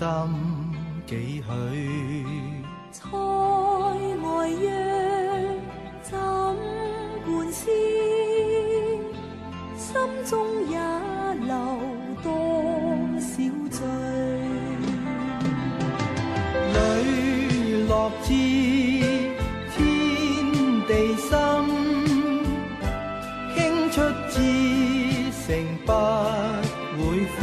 心幾許？塞外約怎灌輸？心中也流多少醉？磊落至天地心，傾出至誠不會悔。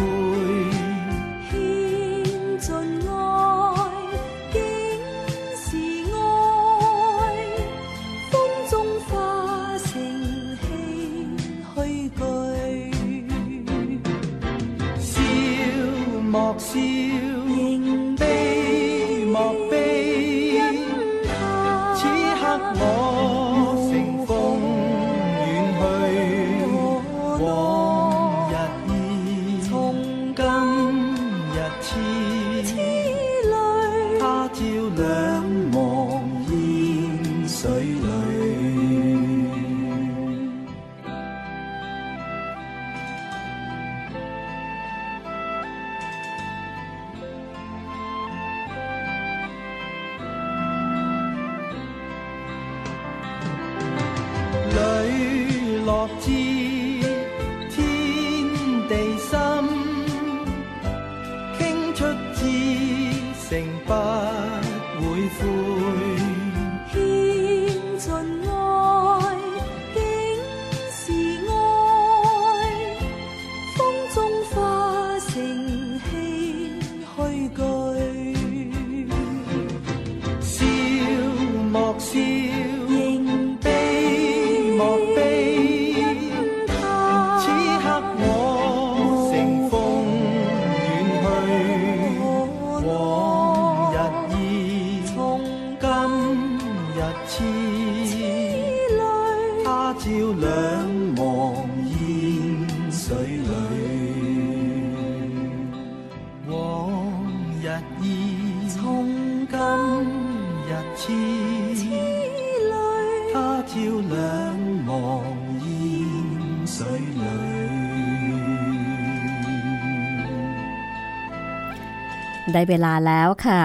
ได้เวลาแล้วค่ะ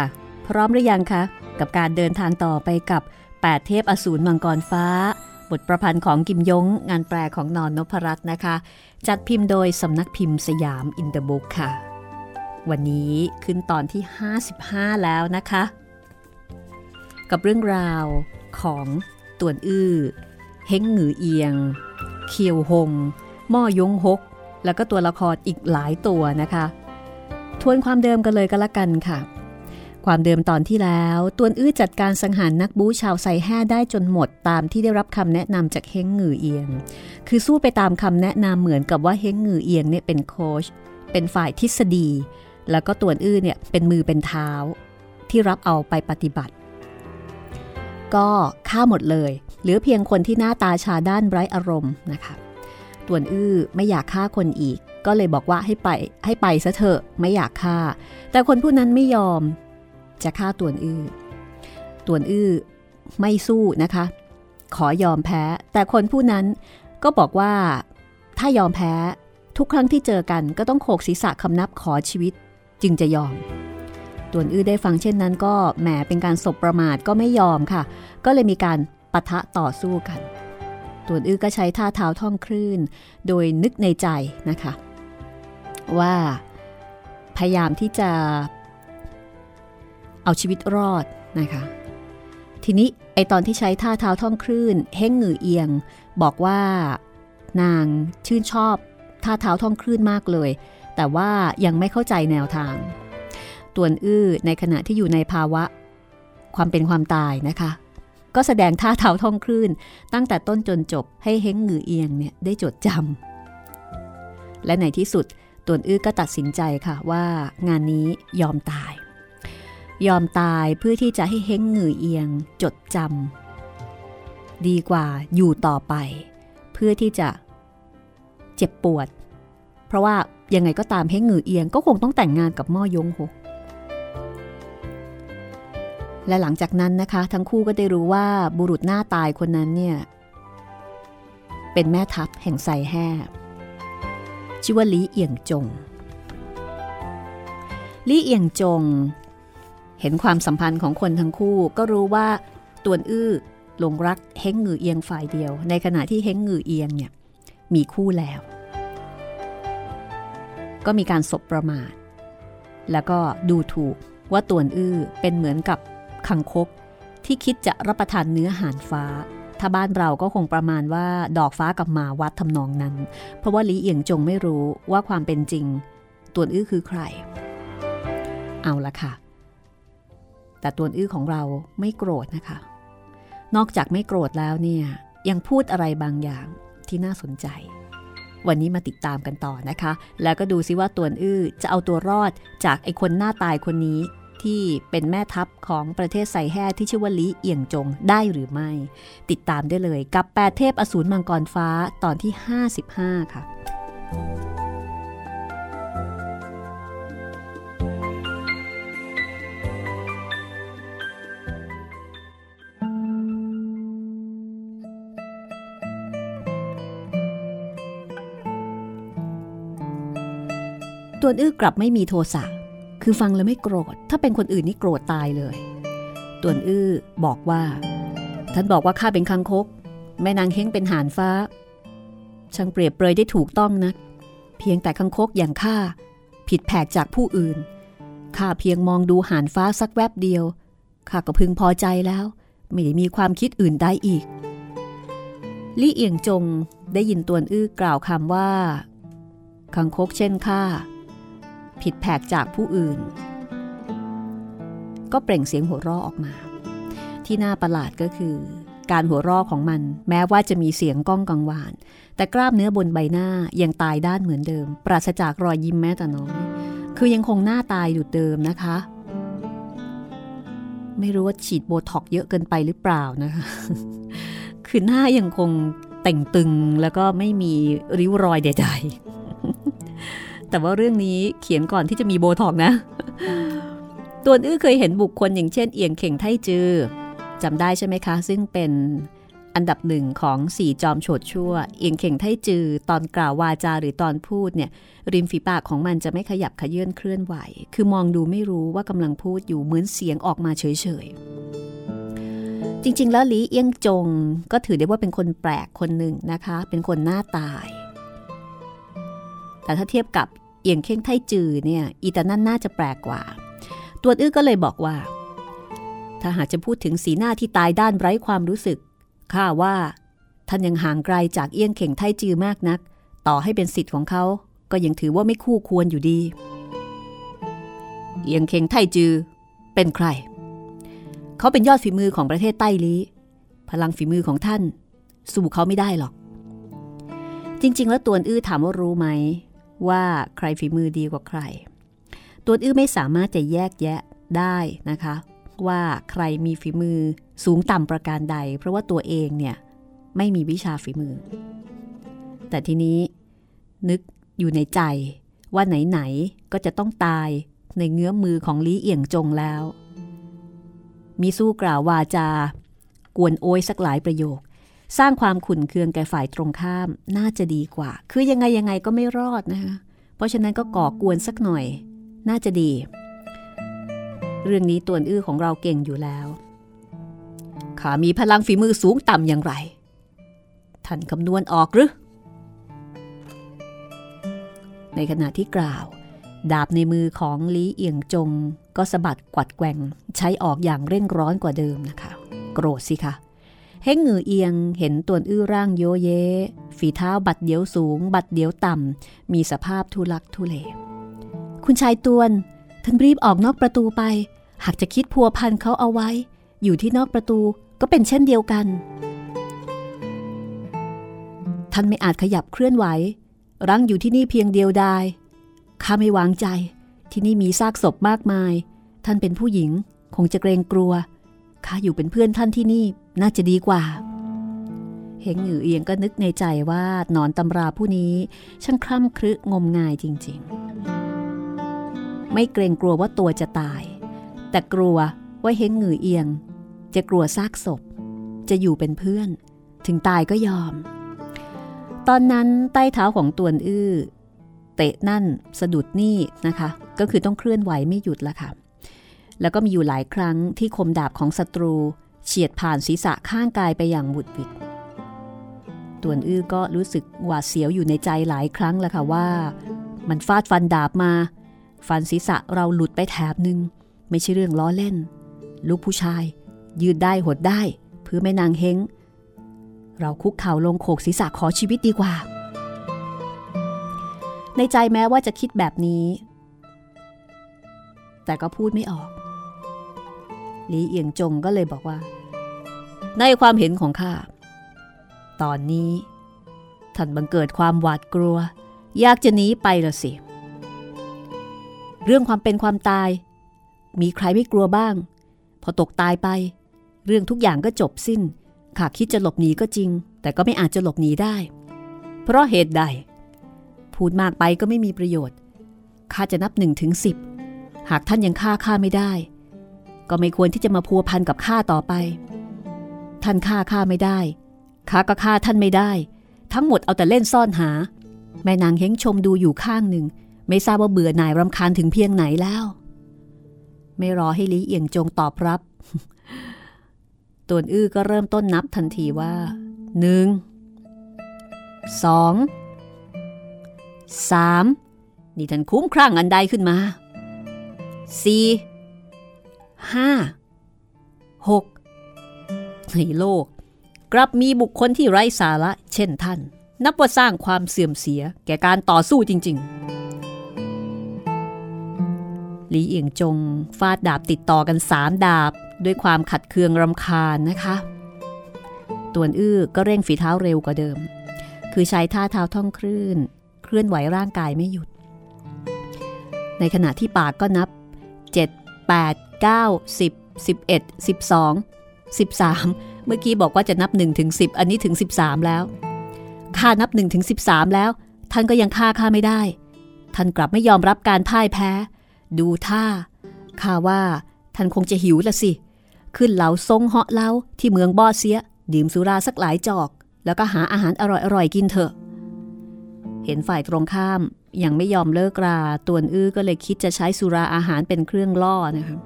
พร้อมหรือยังคะกับการเดินทางต่อไปกับ8เทพอสูรมังกรฟ้าบทประพันธ์ของกิมยงงานแปลของนอนนพรัตน์นะคะจัดพิมพ์โดยสำนักพิมพ์สยามอินเตอร์บุ๊กค่ะวันนี้ขึ้นตอนที่55แล้วนะคะกับเรื่องราวของต่วนอื้อเฮ้งหงือเอียงเคียวหงม่อยงฮกแล้วก็ตัวละครอีกหลายตัวนะคะทวนความเดิมกันเลยก็แล้วกันค่ะความเดิมตอนที่แล้วต่วนอื้อจัดการสังหารนักบู๊ชาวไซแฮ่ได้จนหมดตามที่ได้รับคำแนะนำจากเฮ้งหงือเอียงคือสู้ไปตามคำแนะนำเหมือนกับว่าเฮ้งหงือเอียงเนี่ยเป็นโค้ชเป็นฝ่ายทฤษฎีแล้วก็ต่วนอื้อเนี่ยเป็นมือเป็นเท้าที่รับเอาไปปฏิบัติก็ฆ่าหมดเลยเหลือเพียงคนที่หน้าตาชาด้านไร้อารมณ์นะคะต่วนอื้อไม่อยากฆ่าคนอีกก็เลยบอกว่าให้ไปซะเถอะไม่อยากฆ่าแต่คนผู้นั้นไม่ยอมจะฆ่าต่วนอื้อต่วนอื้อไม่สู้นะคะขอยอมแพ้แต่คนผู้นั้นก็บอกว่าถ้ายอมแพ้ทุกครั้งที่เจอกันก็ต้องโขกศีรษะคำนับขอชีวิตจึงจะยอมต่วนอื้อได้ฟังเช่นนั้นก็แหมเป็นการสบประมาทก็ไม่ยอมค่ะก็เลยมีการปะทะต่อสู้กันต่วนอื้อก็ใช้ท่าเท้าท่องคลื่นโดยนึกในใจนะคะว่าพยายามที่จะเอาชีวิตรอดนะคะทีนี้ไอตอนที่ใช้ท่าเท้าท่องคลื่นเฮ้งหงือเอียงบอกว่านางชื่นชอบท่าเท้าท่องคลื่นมากเลยแต่ว่ายังไม่เข้าใจแนวทางต่วนอื้อในขณะที่อยู่ในภาวะความเป็นความตายนะคะ ก็แสดงท่าเท้าท่องคลื่นตั้งแต่ต้นจนจบให้เฮ้งหงือเอียงเนี่ยได้จดจำและในที่สุดตวนอื้อก็ตัดสินใจค่ะว่างานนี้ยอมตายเพื่อที่จะให้เฮ้งหงือเอียงจดจำดีกว่าอยู่ต่อไปเพื่อที่จะเจ็บปวดเพราะว่ายังไงก็ตามเฮ้งหงือเอียงก็คงต้องแต่งงานกับม่อยงหกและหลังจากนั้นนะคะทั้งคู่ก็ได้รู้ว่าบุรุษหน้าตายคนนั้นเนี่ยเป็นแม่ทัพแห่งไซแห่ชื่อว่าลี้เอียงจงเห็นความสัมพันธ์ของคนทั้งคู่ก็รู้ว่าตวนอื้อหลงรักเฮ้งหงือเอียงฝ่ายเดียวในขณะที่เฮ้งหงือเอียงเนี่ยมีคู่แล้วก็มีการสบประมาทแล้วก็ดูถูกว่าตวนอื้อเป็นเหมือนกับคังคกที่คิดจะรับประทานเนื้อหานฟ้าถ้าบ้านเราก็คงประมาณว่าดอกฟ้ากับหมาวัดทำนองนั้นเพราะว่าลี้เอียงจงไม่รู้ว่าความเป็นจริงตวนอื้อคือใครเอาละค่ะแต่ตวนอื้อของเราไม่โกรธนะคะนอกจากไม่โกรธแล้วเนี่ยยังพูดอะไรบางอย่างที่น่าสนใจวันนี้มาติดตามกันต่อนะคะแล้วก็ดูซิว่าตวนอื้อจะเอาตัวรอดจากไอ้คนหน้าตายคนนี้ที่เป็นแม่ทัพของประเทศไซแห่ที่ชื่อว่าลี้เอียงจงได้หรือไม่ติดตามได้เลยกับ8เทพอสูรมังกรฟ้าตอนที่55ค่ะตวนอื้อกลับไม่มีโทสะคือฟังแล้วไม่โกรธถ้าเป็นคนอื่นนี่โกรธตายเลยตวนอื้อบอกว่าท่านบอกว่าข้าเป็นคังคกแม่นางเฮ้งเป็นห่านฟ้าช่างเปรียบเปรยได้ถูกต้องนะเพียงแต่คังคกอย่างข้าผิดแผกจากผู้อื่นข้าเพียงมองดูห่านฟ้าสักแวบเดียวข้าก็พึงพอใจแล้วไม่ได้มีความคิดอื่นใดอีกลี่เอียงจงได้ยินตวนอื้อกล่าวคำว่าคังคกเช่นข้าผิดแผกจากผู้อื่นก็เปล่งเสียงหัวเราะออกมาที่น่าประหลาดก็คือการหัวเราะของมันแม้ว่าจะมีเสียงก้องกังวานแต่กล้ามเนื้อบนใบหน้ายังตายด้านเหมือนเดิมปราศจากรอยยิ้มแม้แต่น้อยคือยังคงหน้าตายอยู่เดิมนะคะไม่รู้ว่าฉีดโบท็อกเยอะเกินไปหรือเปล่านะคะคือหน้ายังคงแต่งตึงแล้วก็ไม่มีริ้วรอยใดๆแต่ว่าเรื่องนี้เขียนก่อนที่จะมีโบท็อกนะตวนอื้อเคยเห็นบุคคลอย่างเช่นเอียงเข่งไทจือจำได้ใช่ไหมคะซึ่งเป็นอันดับหนึ่งของสี่จอมโฉดชั่วเอียงเข่งไทจือตอนกล่าววาจาหรือตอนพูดเนี่ยริมฝีปากของมันจะไม่ขยับขยื่นเคลื่อนไหวคือมองดูไม่รู้ว่ากำลังพูดอยู่เหมือนเสียงออกมาเฉยๆจริงๆแล้วลี้เอียงจงก็ถือได้ว่าเป็นคนแปลกคนหนึ่งนะคะเป็นคนหน้าตายแต่ถ้าเทียบกับเอียงเข่งไทจือเนี่ยอีตานั่นน่าจะแปลกกว่าตวนอื้อก็เลยบอกว่าถ้าหากจะพูดถึงสีหน้าที่ตายด้านไร้ความรู้สึกข้าว่าท่านยังห่างไกลจากเอียงเข่งไทจือมากนักต่อให้เป็นสิทธิ์ของเขาก็ยังถือว่าไม่คู่ควรอยู่ดีเอียงเข่งไทจือเป็นใครเขาเป็นยอดฝีมือของประเทศใต้ลี้พลังฝีมือของท่านสู้เขาไม่ได้หรอกจริงๆแล้วตวนอื้อถามว่ารู้ไหมว่าใครฝีมือดีกว่าใครตวนอื้อไม่สามารถจะแยกแยะได้นะคะว่าใครมีฝีมือสูงต่ำประการใดเพราะว่าตัวเองเนี่ยไม่มีวิชาฝีมือแต่ทีนี้นึกอยู่ในใจว่าไหนๆก็จะต้องตายในเงื้อมมือของลี้เอียงจงแล้วมีสู้กล่าววาจากวนโอยสักหลายประโยคสร้างความขุ่นเคืองแก่ฝ่ายตรงข้ามน่าจะดีกว่าคือยังไงก็ไม่รอดนะคะเพราะฉะนั้นก็ก่อกวนสักหน่อยน่าจะดีเรื่องนี้ตวนอื้อของเราเก่งอยู่แล้วข้ามีพลังฝีมือสูงต่ำอย่างไรท่านคำนวณออกหรือในขณะที่กล่าวดาบในมือของลี้เอียงจงก็สะบัดกวัดแกว่งใช้ออกอย่างเร่งร้อนกว่าเดิมนะคะโกรธสิคะเฮ้งหงือเอียงเห็นตวนอื้อร่างโยเยฝีเท้าบัดเดี๋ยวสูงบัดเดี๋ยวต่ำมีสภาพทุลักทุเลคุณชายตวนท่านรีบออกนอกประตูไปหากจะคิดพัวพันเขาเอาไว้อยู่ที่นอกประตู ก็เป็นเช่นเดียวกันท่านไม่อาจขยับเคลื่อนไหวรั้งอยู่ที่นี่เพียงเดียวดายข้าไม่วางใจที่นี่มีซากศพมากมายท่านเป็นผู้หญิงคงจะเกรงกลัวข้าอยู่เป็นเพื่อนท่านที่นี่น่าจะดีกว่าเฮงหยือเอียงก็นึกในใจว่านอนตำราผู้นี้ช่างคล่ำครึงมงายจริงๆไม่เกรงกลัวว่าตัวจะตายแต่กลัวว่าเฮงหยือเอียงจะกลัวซากศพจะอยู่เป็นเพื่อนถึงตายก็ยอมตอนนั้นใต้เท้าของตวนอื้อเตะนั่นสะดุดนี่นะคะก็คือต้องเคลื่อนไหวไม่หยุดละค่ะแล้วก็มีอยู่หลายครั้งที่คมดาบของศัตรูเฉียดผ่านศีรษะข้างกายไปอย่างหวุดหวิดตวนอื้อก็รู้สึกหวาดเสียวอยู่ในใจหลายครั้งละค่ะว่ามันฟาดฟันดาบมาฟันศีรษะเราหลุดไปแถบนึงไม่ใช่เรื่องล้อเล่นลูกผู้ชายยืดได้หดได้เพื่อไม่นางเฮงเราคุกเข่าลงโขกศีรษะขอชีวิตดีกว่าในใจแม้ว่าจะคิดแบบนี้แต่ก็พูดไม่ออกลีเอียงจงก็เลยบอกว่าในความเห็นของข้าตอนนี้ท่านบังเกิดความหวาดกลัวอยากจะหนีไปละสิเรื่องความเป็นความตายมีใครไม่กลัวบ้างพอตกตายไปเรื่องทุกอย่างก็จบสิ้นข้าคิดจะหลบหนีก็จริงแต่ก็ไม่อาจจะหลบหนีได้เพราะเหตุใดพูดมากไปก็ไม่มีประโยชน์ข้าจะนับ1 ถึง 10หากท่านยังฆ่าข้าไม่ได้ก็ไม่ควรที่จะมาพัวพันกับข้าต่อไปท่านฆ่าข้าไม่ได้ข้าก็ฆ่าท่านไม่ได้ทั้งหมดเอาแต่เล่นซ่อนหาแม่นางเฮงชมดูอยู่ข้างหนึ่งไม่ทราบว่าเบื่อหน่ายรำคาญถึงเพียงไหนแล้วไม่รอให้ลีเอียงจงตอบรับตวนอื้อก็เริ่มต้นนับทันทีว่า1 2 3นี่ท่านคุ้มครั่งอันใดขึ้นมา4 5 6ในโลกกลับมีบุคคลที่ไร้สาระเช่นท่านนับว่าสร้างความเสื่อมเสียแก่การต่อสู้จริงๆลีเอียงจงฟาดดาบติดต่อกัน3 ดาบด้วยความขัดเคืองรำคาญนะคะตวนอื้อก็เร่งฝีเท้าเร็วกว่าเดิมคือใช้ท่าเท้าท่องคลื่นเคลื่อนไหวร่างกายไม่หยุดในขณะที่ปากก็นับ7 8 9 10 11 12 13เมื่อกี้บอกว่าจะนับ1 ถึง 10อันนี้ถึง13แล้วข้านับ1 ถึง 13แล้วท่านก็ยังฆ่าข้าไม่ได้ท่านกลับไม่ยอมรับการพ่ายแพ้ดูท่าข้าว่าท่านคงจะหิวละสิขึ้นเหลาซงเหาะเล้าที่เมืองบ่อเสียดื่มสุราสักหลายจอกแล้วก็หาอาหารอร่อยๆกินเถอะเห็นฝ่ายตรงข้ามยังไม่ยอมเลิกราตวนอื้อก็เลยคิดจะใช้สุราอาหารเป็นเครื่องล่อนะคะ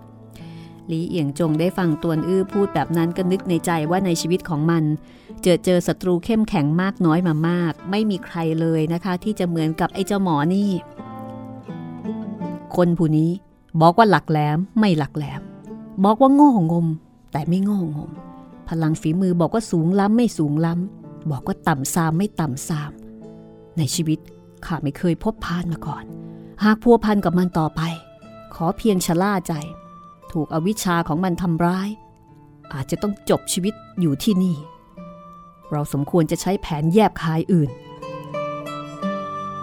ลีเอียงจงได้ฟังตวนอื้อพูดแบบนั้นก็นึกในใจว่าในชีวิตของมันเจอศัตรูเข้มแข็งมากน้อยมามากไม่มีใครเลยนะคะที่จะเหมือนกับไอ้เจ้าหมอนี่คนผู้นี้บอกว่าหลักแหลมไม่หลักแหลมบอกว่าโง่งมแต่ไม่โง่งมพลังฝีมือบอกว่าสูงล้ำไม่สูงล้ำบอกว่าต่ำซามไม่ต่ำซามในชีวิตข้าไม่เคยพบพานมาก่อนหากพัวพันกับมันต่อไปขอเพียงชะล่าใจถูกอวิชชาของมันทำร้ายอาจจะต้องจบชีวิตอยู่ที่นี่เราสมควรจะใช้แผนแยบคายอื่น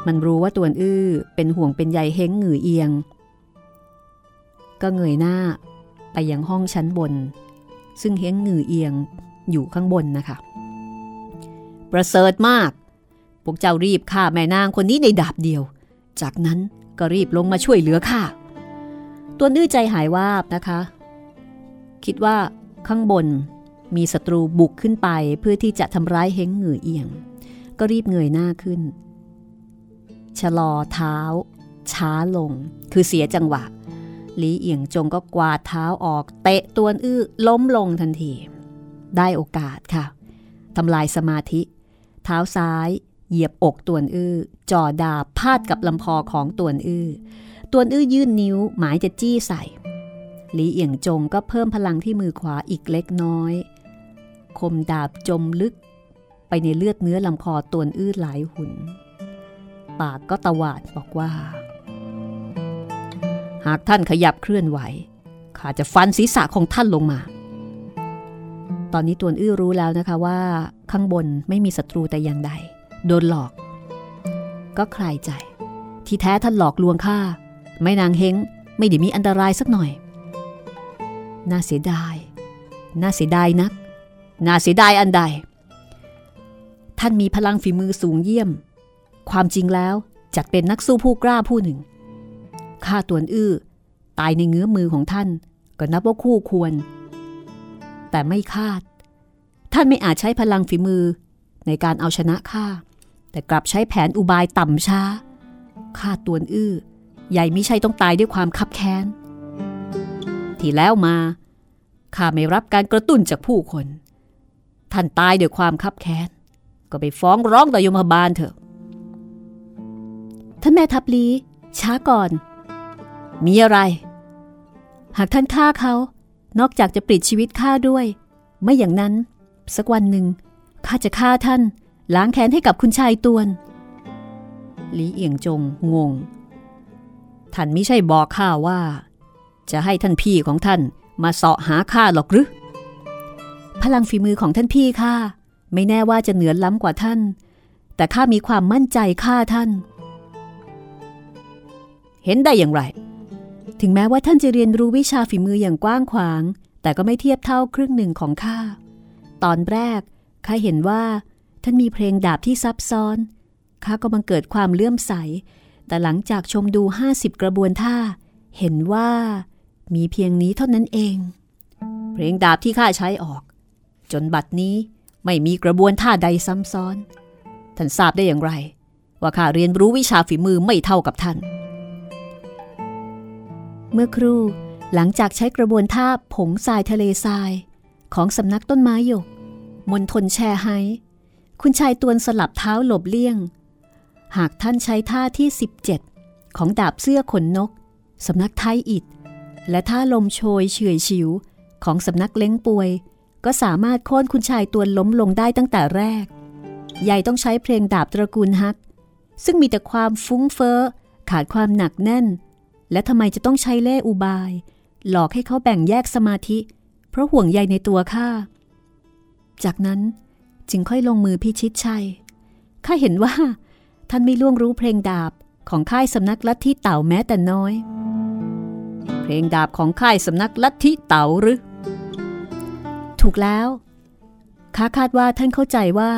มันรู้ว่าตวนอื้อเป็นห่วงเป็นใยเฮงหงือเอียงก็เงยหน้าไปยังห้องชั้นบนซึ่งเฮงหงือเอียงอยู่ข้างบนนะคะประเสริฐมากพวกเจ้ารีบฆ่าแม่นางคนนี้ในดาบเดียวจากนั้นก็รีบลงมาช่วยเหลือข้าตัวนื้อใจหายวาบนะคะคิดว่าข้างบนมีศัตรูบุกขึ้นไปเพื่อที่จะทำร้ายเฮงหงือเอียงก็รีบเงยหน้าขึ้นชะลอเท้าช้าลงคือเสียจังหวะลีเอียงจงก็กวาดเท้าออกเตะตวนอื้อล้มลงทันทีได้โอกาสค่ะทำลายสมาธิเท้าซ้ายเหยียบอกตวนอื้อจ่อดาบพาดกับลำคอของตวนอื้อตวนอื้อยื่นนิ้วหมายจะจี้ใส่ลีเอียงจงก็เพิ่มพลังที่มือขวาอีกเล็กน้อยคมดาบจมลึกไปในเลือดเนื้อลำคอตวนอื้อหลายหุ่นปากก็ตวาดบอกว่าหากท่านขยับเคลื่อนไหวข้าจะฟันศีรษะของท่านลงมา ตอนนี้ตวนอื้อรู้แล้วนะคะว่าข้างบนไม่มีศัตรูแต่อย่างใดโดนหลอกก็คลายใจที่แท้ท่านหลอกลวงข้าไม่นางเฮงไม่ได้มีอันตรายสักหน่อยน่าเสียดายน่าเสียดายนักน่าเสียดายอันใดท่านมีพลังฝีมือสูงเยี่ยมความจริงแล้วจัดเป็นนักสู้ผู้กล้าผู้หนึ่งข้าตวนอื้อตายในเงื้อมือของท่านก็นับว่าคู่ควรแต่ไม่คาดท่านไม่อาจใช้พลังฝีมือในการเอาชนะข้าแต่กลับใช้แผนอุบายต่ำช้าข้าตวนอื้อใหญ่มิใช่ต้องตายด้วยความคับแค้นที่แล้วมาข้าไม่รับการกระตุ้นจากผู้คนท่านตายด้วยความคับแค้นก็ไปฟ้องร้องต่อยมบาลเถอะท่านแม่ทัพลีช้าก่อนมีอะไรหากท่านฆ่าเขานอกจากจะปลิดชีวิตข้าด้วยไม่อย่างนั้นสักวันหนึ่งข้าจะฆ่าท่านล้างแค้นให้กับคุณชายตวนหลีเอียงจงงงท่านมิใช่บอกข้าว่าจะให้ท่านพี่ของท่านมาเสาะหาข้าหรอกหรือพลังฝีมือของท่านพี่ข้าไม่แน่ว่าจะเหนือล้ำกว่าท่านแต่ข้ามีความมั่นใจฆ่าท่านเห็นได้อย่างไรถึงแม้ว่าท่านจะเรียนรู้วิชาฝีมืออย่างกว้างขวางแต่ก็ไม่เทียบเท่าครึ่งหนึ่งของข้าตอนแรกข้าเห็นว่าท่านมีเพลงดาบที่ซับซ้อนข้าก็บังเกิดความเลื่อมใสแต่หลังจากชมดู50กระบวนท่าเห็นว่ามีเพียงนี้เท่านั้นเองเพลงดาบที่ข้าใช้ออกจนบัดนี้ไม่มีกระบวนท่าใดซ้ำซ้อนท่านทราบได้อย่างไรว่าข้าเรียนรู้วิชาฝีมือไม่เท่ากับท่านเมื่อครู่หลังจากใช้กระบวนท่าผงทรายทะเลทรายของสำนักต้นไม้หยกมณฑลแชไฮคุณชายตวนสลับเท้าหลบเลี่ยงหากท่านใช้ท่าที่17ของดาบเสื้อขนนกสำนักไทยอิดและท่าลมโชยเฉื่อยฉิวของสำนักเล้งปวยก็สามารถโค่นคุณชายตวนล้มลงได้ตั้งแต่แรกใหญ่ต้องใช้เพลงดาบตระกูลฮักซึ่งมีแต่ความฟุ้งเฟ้อขาดความหนักแน่นและทำไมจะต้องใช้เล่ห์อุบายหลอกให้เขาแบ่งแยกสมาธิเพราะห่วงใยในตัวข้าจากนั้นจึงค่อยลงมือพิชิตชัยข้าเห็นว่าท่านไม่ล่วงรู้เพลงดาบของค่ายสำนักลัทธิเต่าแม้แต่น้อยเพลงดาบของค่ายสำนักลัทธิเต่าหรือถูกแล้วข้าคาดว่าท่านเข้าใจว่า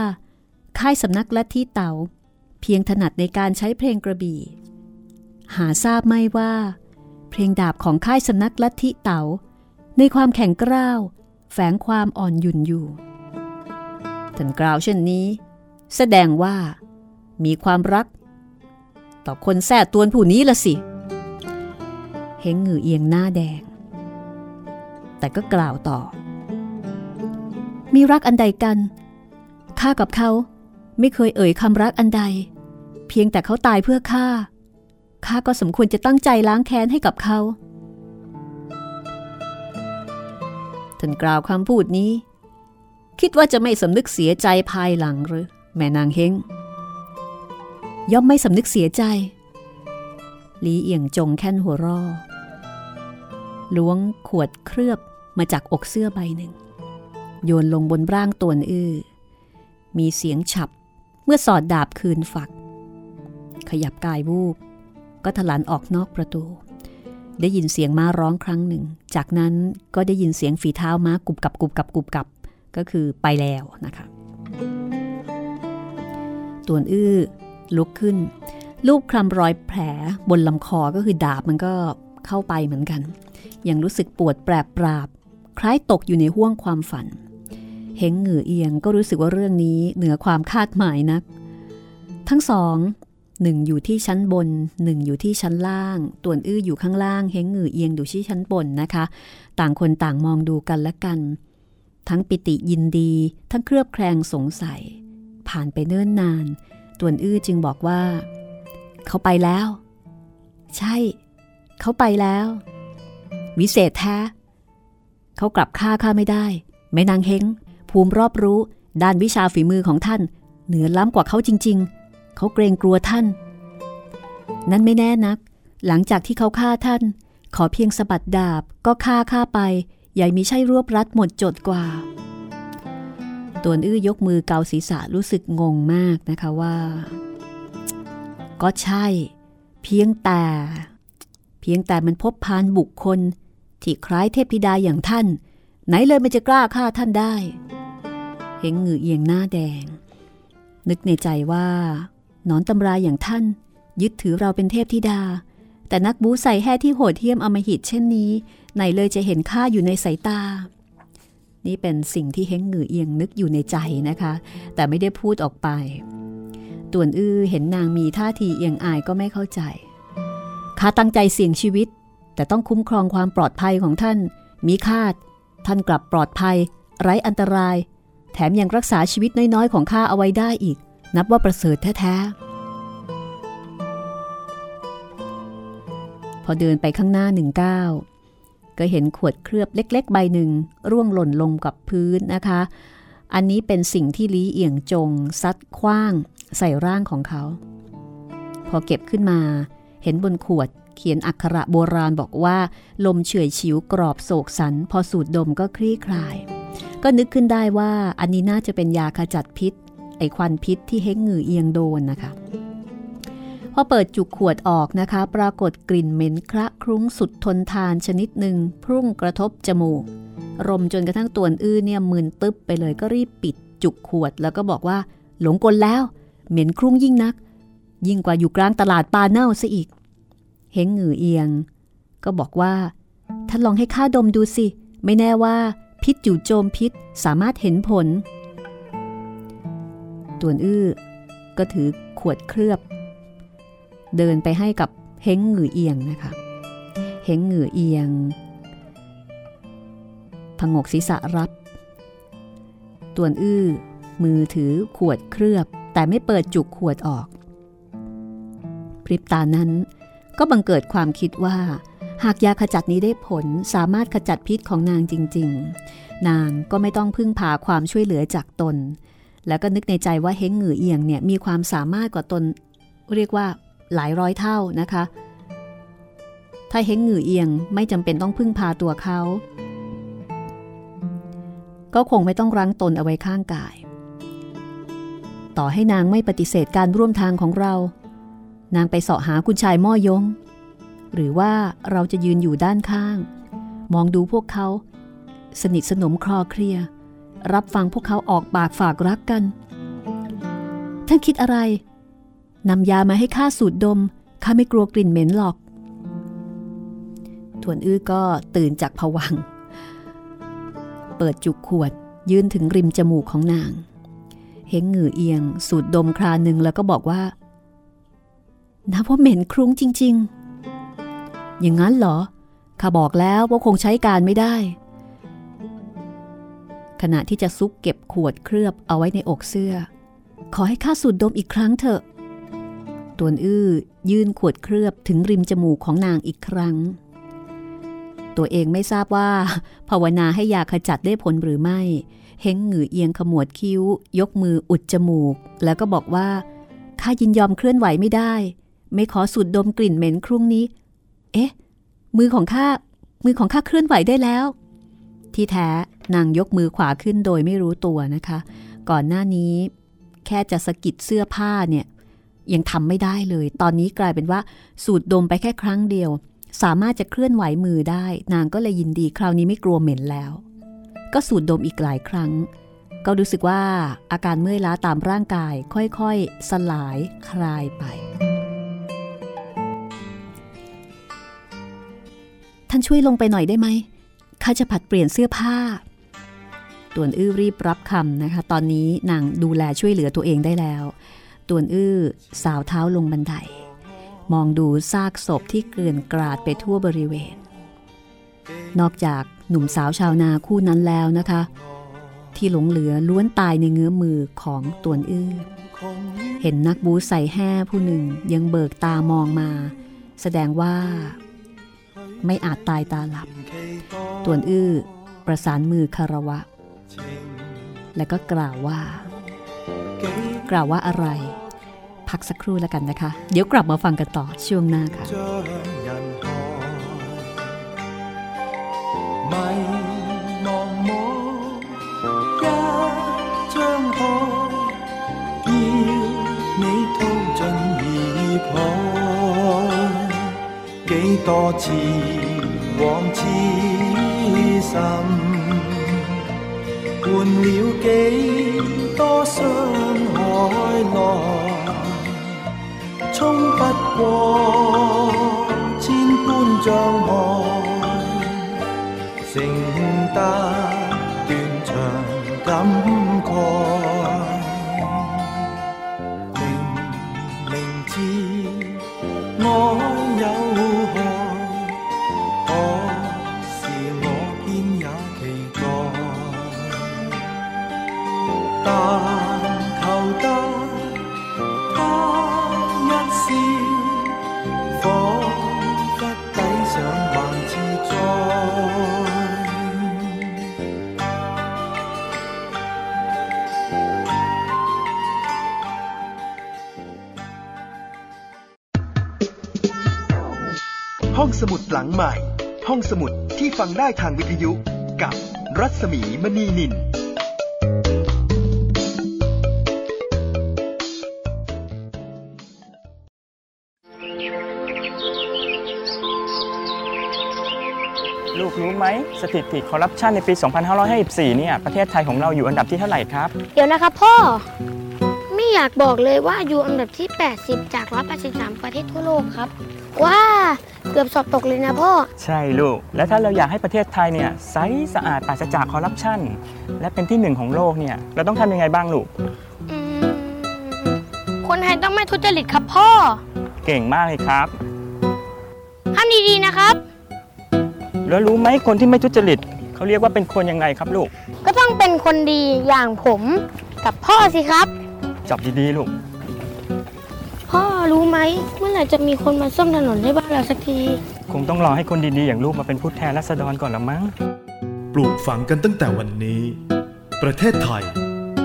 ค่ายสำนักลัทธิเต่าเพียงถนัดในการใช้เพลงกระบี่หาทราบไม่ว่าเพลงดาบของค่ายสำนักลัทธิเต๋าในความแข็งกร้าวแฝงความอ่อนหยุ่นอยู่ท่านกล่าวเช่นนี้แสดงว่ามีความรักต่อคนแท้ตวนผู้นี้ละสิเฮงหงือเอียงหน้าแดงแต่ก็กล่าวต่อมีรักอันใดกันข้ากับเขาไม่เคยเอ่ยคำรักอันใดเพียงแต่เขาตายเพื่อข้าข้าก็สมควรจะตั้งใจล้างแค้นให้กับเขาท่านกล่าวคำพูดนี้คิดว่าจะไม่สำนึกเสียใจภายหลังหรือแม่นางเฮงย่อมไม่สำนึกเสียใจลีเอียงจงแค่นหัวร่อล้วงขวดเคลือบมาจากอกเสื้อใบหนึ่งโยนลงบนร่างตวนอื้อมีเสียงฉับเมื่อสอดดาบคืนฝักขยับกายวูบก็ทะลันออกนอกประตูได้ยินเสียงม้าร้องครั้งหนึ่งจากนั้นก็ได้ยินเสียงฝีเท้าม้ากุบกับกุบกับกุบกับก็คือไปแล้วนะคะตวนอื้อลุกขึ้นลูบคลำรอยแผลบนลำคอก็คือดาบมันก็เข้าไปเหมือนกันยังรู้สึกปวดแปรบปราบคล้ายตกอยู่ในห้วงความฝันเฮงหงือเอียงก็รู้สึกว่าเรื่องนี้เหนือความคาดหมายนักทั้งสองหนึ่งอยู่ที่ชั้นบนหนึ่งอยู่ที่ชั้นล่างตวนอื้ออยู่ข้างล่างเฮงหงือเอียงอยู่ที่ชั้นบนนะคะต่างคนต่างมองดูกันและกันทั้งปิติยินดีทั้งเครือบแคลงสงสัยผ่านไปเนิ่นนานตวนอื้อจึงบอกว่าเขาไปแล้วใช่เขาไปแล้ววิเศษแท้เขากลับฆ่าข้าไม่ได้แม่นางเฮงภูมิรอบรู้ด้านวิชาฝีมือของท่านเหนือล้ำกว่าเขาจริงๆเขาเกรงกลัวท่านนั้นไม่แน่นักหลังจากที่เขาฆ่าท่านขอเพียงสะบัดดาบก็ฆ่าไปใหญ่มิใช่รวบรัดหมดจดกว่า ตวนอื้อยกมือเกาศีรษะรู้สึกงงมากนะคะว่าก็ใช่เพียงแต่มันพบพานบุคคลที่คล้ายเทพธิดาอย่างท่านไหนเลยมันจะกล้าฆ่าท่านได้เฮงหงือเอียงหน้าแดงนึกในใจว่าหนอนตำราอย่างท่านยึดถือเราเป็นเทพธิดาแต่นักบู๊ใส่แห่ที่โหดเหี้ยมอำมหิตเช่นนี้ไหนเลยจะเห็นค่าอยู่ในสายตานี่เป็นสิ่งที่เฮงหงือเอียงนึกอยู่ในใจนะคะแต่ไม่ได้พูดออกไปต่วนอื้อเห็นนางมีท่าทีเอียงอายก็ไม่เข้าใจข้าตั้งใจเสี่ยงชีวิตแต่ต้องคุ้มครองความปลอดภัยของท่านมิคาดท่านกลับปลอดภัยไร้อันตรายแถมยังรักษาชีวิตน้อยๆของข้าเอาไว้ได้อีกนับว่าประเสริฐแท้ๆพอเดินไปข้างหน้า19ก็เห็นขวดเคลือบเล็กๆใบหนึ่งร่วงหล่นลงกับพื้นนะคะอันนี้เป็นสิ่งที่ลี้เอียงจงซัดคว้างใส่ร่างของเขาพอเก็บขึ้นมาเห็นบนขวดเขียนอักขระโบราณบอกว่าลมเฉื่อยฉิวกรอบโศกสันพอสูดดมก็คลี่คลายก็นึกขึ้นได้ว่าอันนี้น่าจะเป็นยาขจัดพิษไอควันพิษที่เฮงหงือเอียงโดนนะคะพอเปิดจุกขวดออกนะคะปรากฏกลิ่นเหม็นคละคลุ้งสุดทนทานชนิดหนึ่งพุ่งกระทบจมูกรมจนกระทั่งต่วนอื้อเนี่ยมึนตึ๊บไปเลยก็รีบปิดจุกขวดแล้วก็บอกว่าหลงกลแล้วเหม็นคลุ้งยิ่งนักยิ่งกว่าอยู่กลางตลาดปลาเน่าซะอีกเฮงหงือเอียงก็บอกว่าท่านลองให้ข้าดมดูสิไม่แน่ว่าพิษจู่โจมพิษสามารถเห็นผลต่วนอื้อก็ถือขวดเคลือบเดินไปให้กับเฮงหงือเอียงนะคะเฮงหงือเอียงผงกศีรษะรับต่วนอื้อมือถือขวดเคลือบแต่ไม่เปิดจุกขวดออกพริบตานั้นก็บังเกิดความคิดว่าหากยาขจัดนี้ได้ผลสามารถขจัดพิษของนางจริงๆนางก็ไม่ต้องพึ่งพาความช่วยเหลือจากตนแล้วก็นึกในใจว่าเฮงหงือเอียงเนี่ยมีความสามารถกว่าตนเรียกว่าหลายร้อยเท่านะคะถ้าเฮงหงือเอียงไม่จำเป็นต้องพึ่งพาตัวเขาก็คงไม่ต้องรั้งตนเอาไว้ข้างกายต่อให้นางไม่ปฏิเสธการร่วมทางของเรานางไปเสาะหาคุณชายม่อยงหรือว่าเราจะยืนอยู่ด้านข้างมองดูพวกเขาสนิทสนมคลอเคลียรับฟังพวกเขาออกปากฝากรักกันท่านคิดอะไรนำยามาให้ข้าสูดดมข้าไม่กลัวกลิ่นเหม็นหรอกต่วนอื้อก็ตื่นจากผวังค์เปิดจุกขวดยื่นถึงริมจมูกของนางเฮงหงือเอียงสูดดมคราหนึ่งแล้วก็บอกว่านับว่าเหม็นครุ้งจริงๆอย่างนั้นเหรอข้าบอกแล้วว่าคงใช้การไม่ได้ขณะที่จะซุกเก็บขวดเคลือบเอาไว้ในอกเสื้อขอให้ข้าสูดดมอีกครั้งเถอะต่วนอื้อยื่นขวดเคลือบถึงริมจมูกของนางอีกครั้งตัวเองไม่ทราบว่าภาวนาให้ยาขจัดได้ผลหรือไม่เฮงหงือเอียงขมวดคิ้วยกมืออุดจมูกแล้วก็บอกว่าข้ายินยอมเคลื่อนไหวไม่ได้ไม่ขอสูดดมกลิ่นเหม็นครุ่งนี้เอ๊ะมือของข้าเคลื่อนไหวได้แล้วที่แท้นางยกมือขวาขึ้นโดยไม่รู้ตัวนะคะก่อนหน้านี้แค่จะสะกิดเสื้อผ้าเนี่ยยังทำไม่ได้เลยตอนนี้กลายเป็นว่าสูดดมไปแค่ครั้งเดียวสามารถจะเคลื่อนไหวมือได้นางก็เลยยินดีคราวนี้ไม่กลัวเหม็นแล้วก็สูดดมอีกหลายครั้งก็รู้สึกว่าอาการเมื่อยล้าตามร่างกายค่อยๆสลายคลายไปท่านช่วยลงไปหน่อยได้ไหมข้าจะผัดเปลี่ยนเสื้อผ้าต่วนอื้อรีบรับคำนะคะตอนนี้นางดูแลช่วยเหลือตัวเองได้แล้วต่วนอื้อสาวเท้าลงบันไดมองดูซากศพที่เกลื่อนกลาดไปทั่วบริเวณนอกจากหนุ่มสาวชาวนาคู่นั้นแล้วนะคะที่หลงเหลือล้วนตายในเงื้อมือของต่วนอื้อเห็นนักบู๊ใส่แห่ผู้หนึ่งยังเบิกตามองมาแสดงว่าไม่อาจตายตาหลับต่วนอื้อประสานมือคารวะและก็กล่าวว่าอะไรพักสักครู่แล้วกันนะคะเดี๋ยวกลับมาฟังกันต่อช่วงหน้าค่ะไม่มองโมยา多次往痴心，換了幾多傷海浪，衝不過千般障礙，承得斷腸感慨，明知愛。 ห้องสมุดหลังใหม่ห้องสมุดที่ฟังได้ทางวิทยุกับรัศมีมณีนินลูกรู้ไหมสถิติคอร์รัปชันในปี2554เนี่ยประเทศไทยของเราอยู่อันดับที่เท่าไหร่ครับเดี๋ยวนะครับพ่อไม่อยากบอกเลยว่าอยู่อันดับที่80จาก183ประเทศทั่วโลกครับว้าเกือบสอบตกเลยนะพ่อใช่ลูกและถ้าเราอยากให้ประเทศไทยเนี่ยใสสะอาดปราศจากคอร์รัปชันและเป็นที่1ของโลกเนี่ยเราต้องทำยังไงบ้างลูกคนไทยต้องไม่ทุจริตครับพ่อเก่งมากเลยครับทำดีๆนะครับแล้วรู้ไหมคนที่ไม่ทุจริตเขาเรียกว่าเป็นคนยังไงครับลูกก็ต้องเป็นคนดีอย่างผมกับพ่อสิครับจับดีๆลูกพ่อรู้ไหมเมื่อไหร่จะมีคนมาซ่อมถนนให้บ้านเราสักทีคงต้องรอให้คนดีๆอย่างลูกมาเป็นผู้แทนราษฎรก่อนละมั้งปลูกฝังกันตั้งแต่วันนี้ประเทศไทย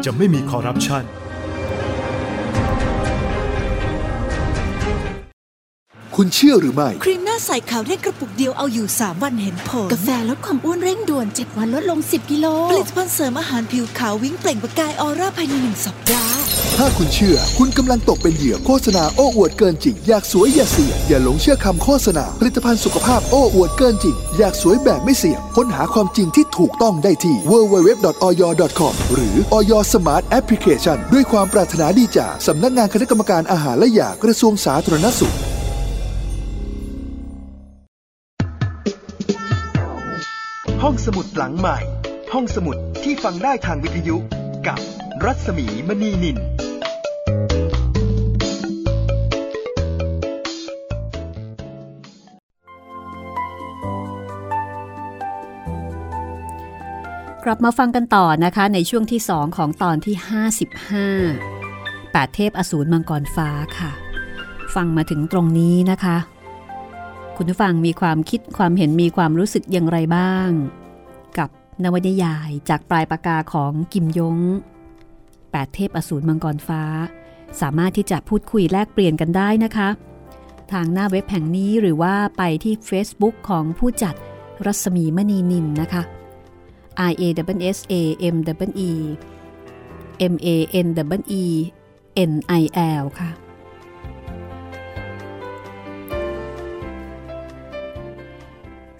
จะไม่มีคอร์รัปชันคุณเชื่อหรือไม่ครีมหน้าใสขาวเร่งกระปุกเดียวเอาอยู่3วันเห็นผลกาแฟลดความอ้วนเร่งด่วน7วันลดลง10กิโลผลิตภัณฑ์เสริมอาหารผิวขาววิ่งเปล่งประกายออร่าภายใน1สัปดาห์ถ้าคุณเชื่อคุณกำลังตกเป็นเหยื่อโฆษณาโอ้อวดเกินจริงอยากสวยอย่าเสี่ยงอย่าหลงเชื่อคำโฆษณาผลิตภัณฑ์สุขภาพโอ้อวดเกินจริงอยากสวยแบบไม่เสี่ยงค้นหาความจริงที่ถูกต้องได้ที่ www.oyor.com หรือ Oyor Smart Application ด้วยความปรารถนาดีจากสำนักงานคณะกรรมการอาหารและยากระทรวงสาธารณสุขห้องสมุดหลังใหม่ห้องสมุดที่ฟังได้ทางวิทยุกับรัศมีมณีนินกลับมาฟังกันต่อนะคะในช่วงที่2ของตอนที่558เทพอสูรมังกรฟ้าค่ะฟังมาถึงตรงนี้นะคะคุณผู้ฟังมีความคิดความเห็นมีความรู้สึกอย่างไรบ้างกับนวนิยายจากปลายปากกาของกิมยง8เทพอสูรมังกรฟ้าสามารถที่จะพูดคุยแลกเปลี่ยนกันได้นะคะทางหน้าเว็บแห่งนี้หรือว่าไปที่ Facebook ของผู้จัดรัศมีมณีนินนะคะ IASAMEMANENIL ค่ะ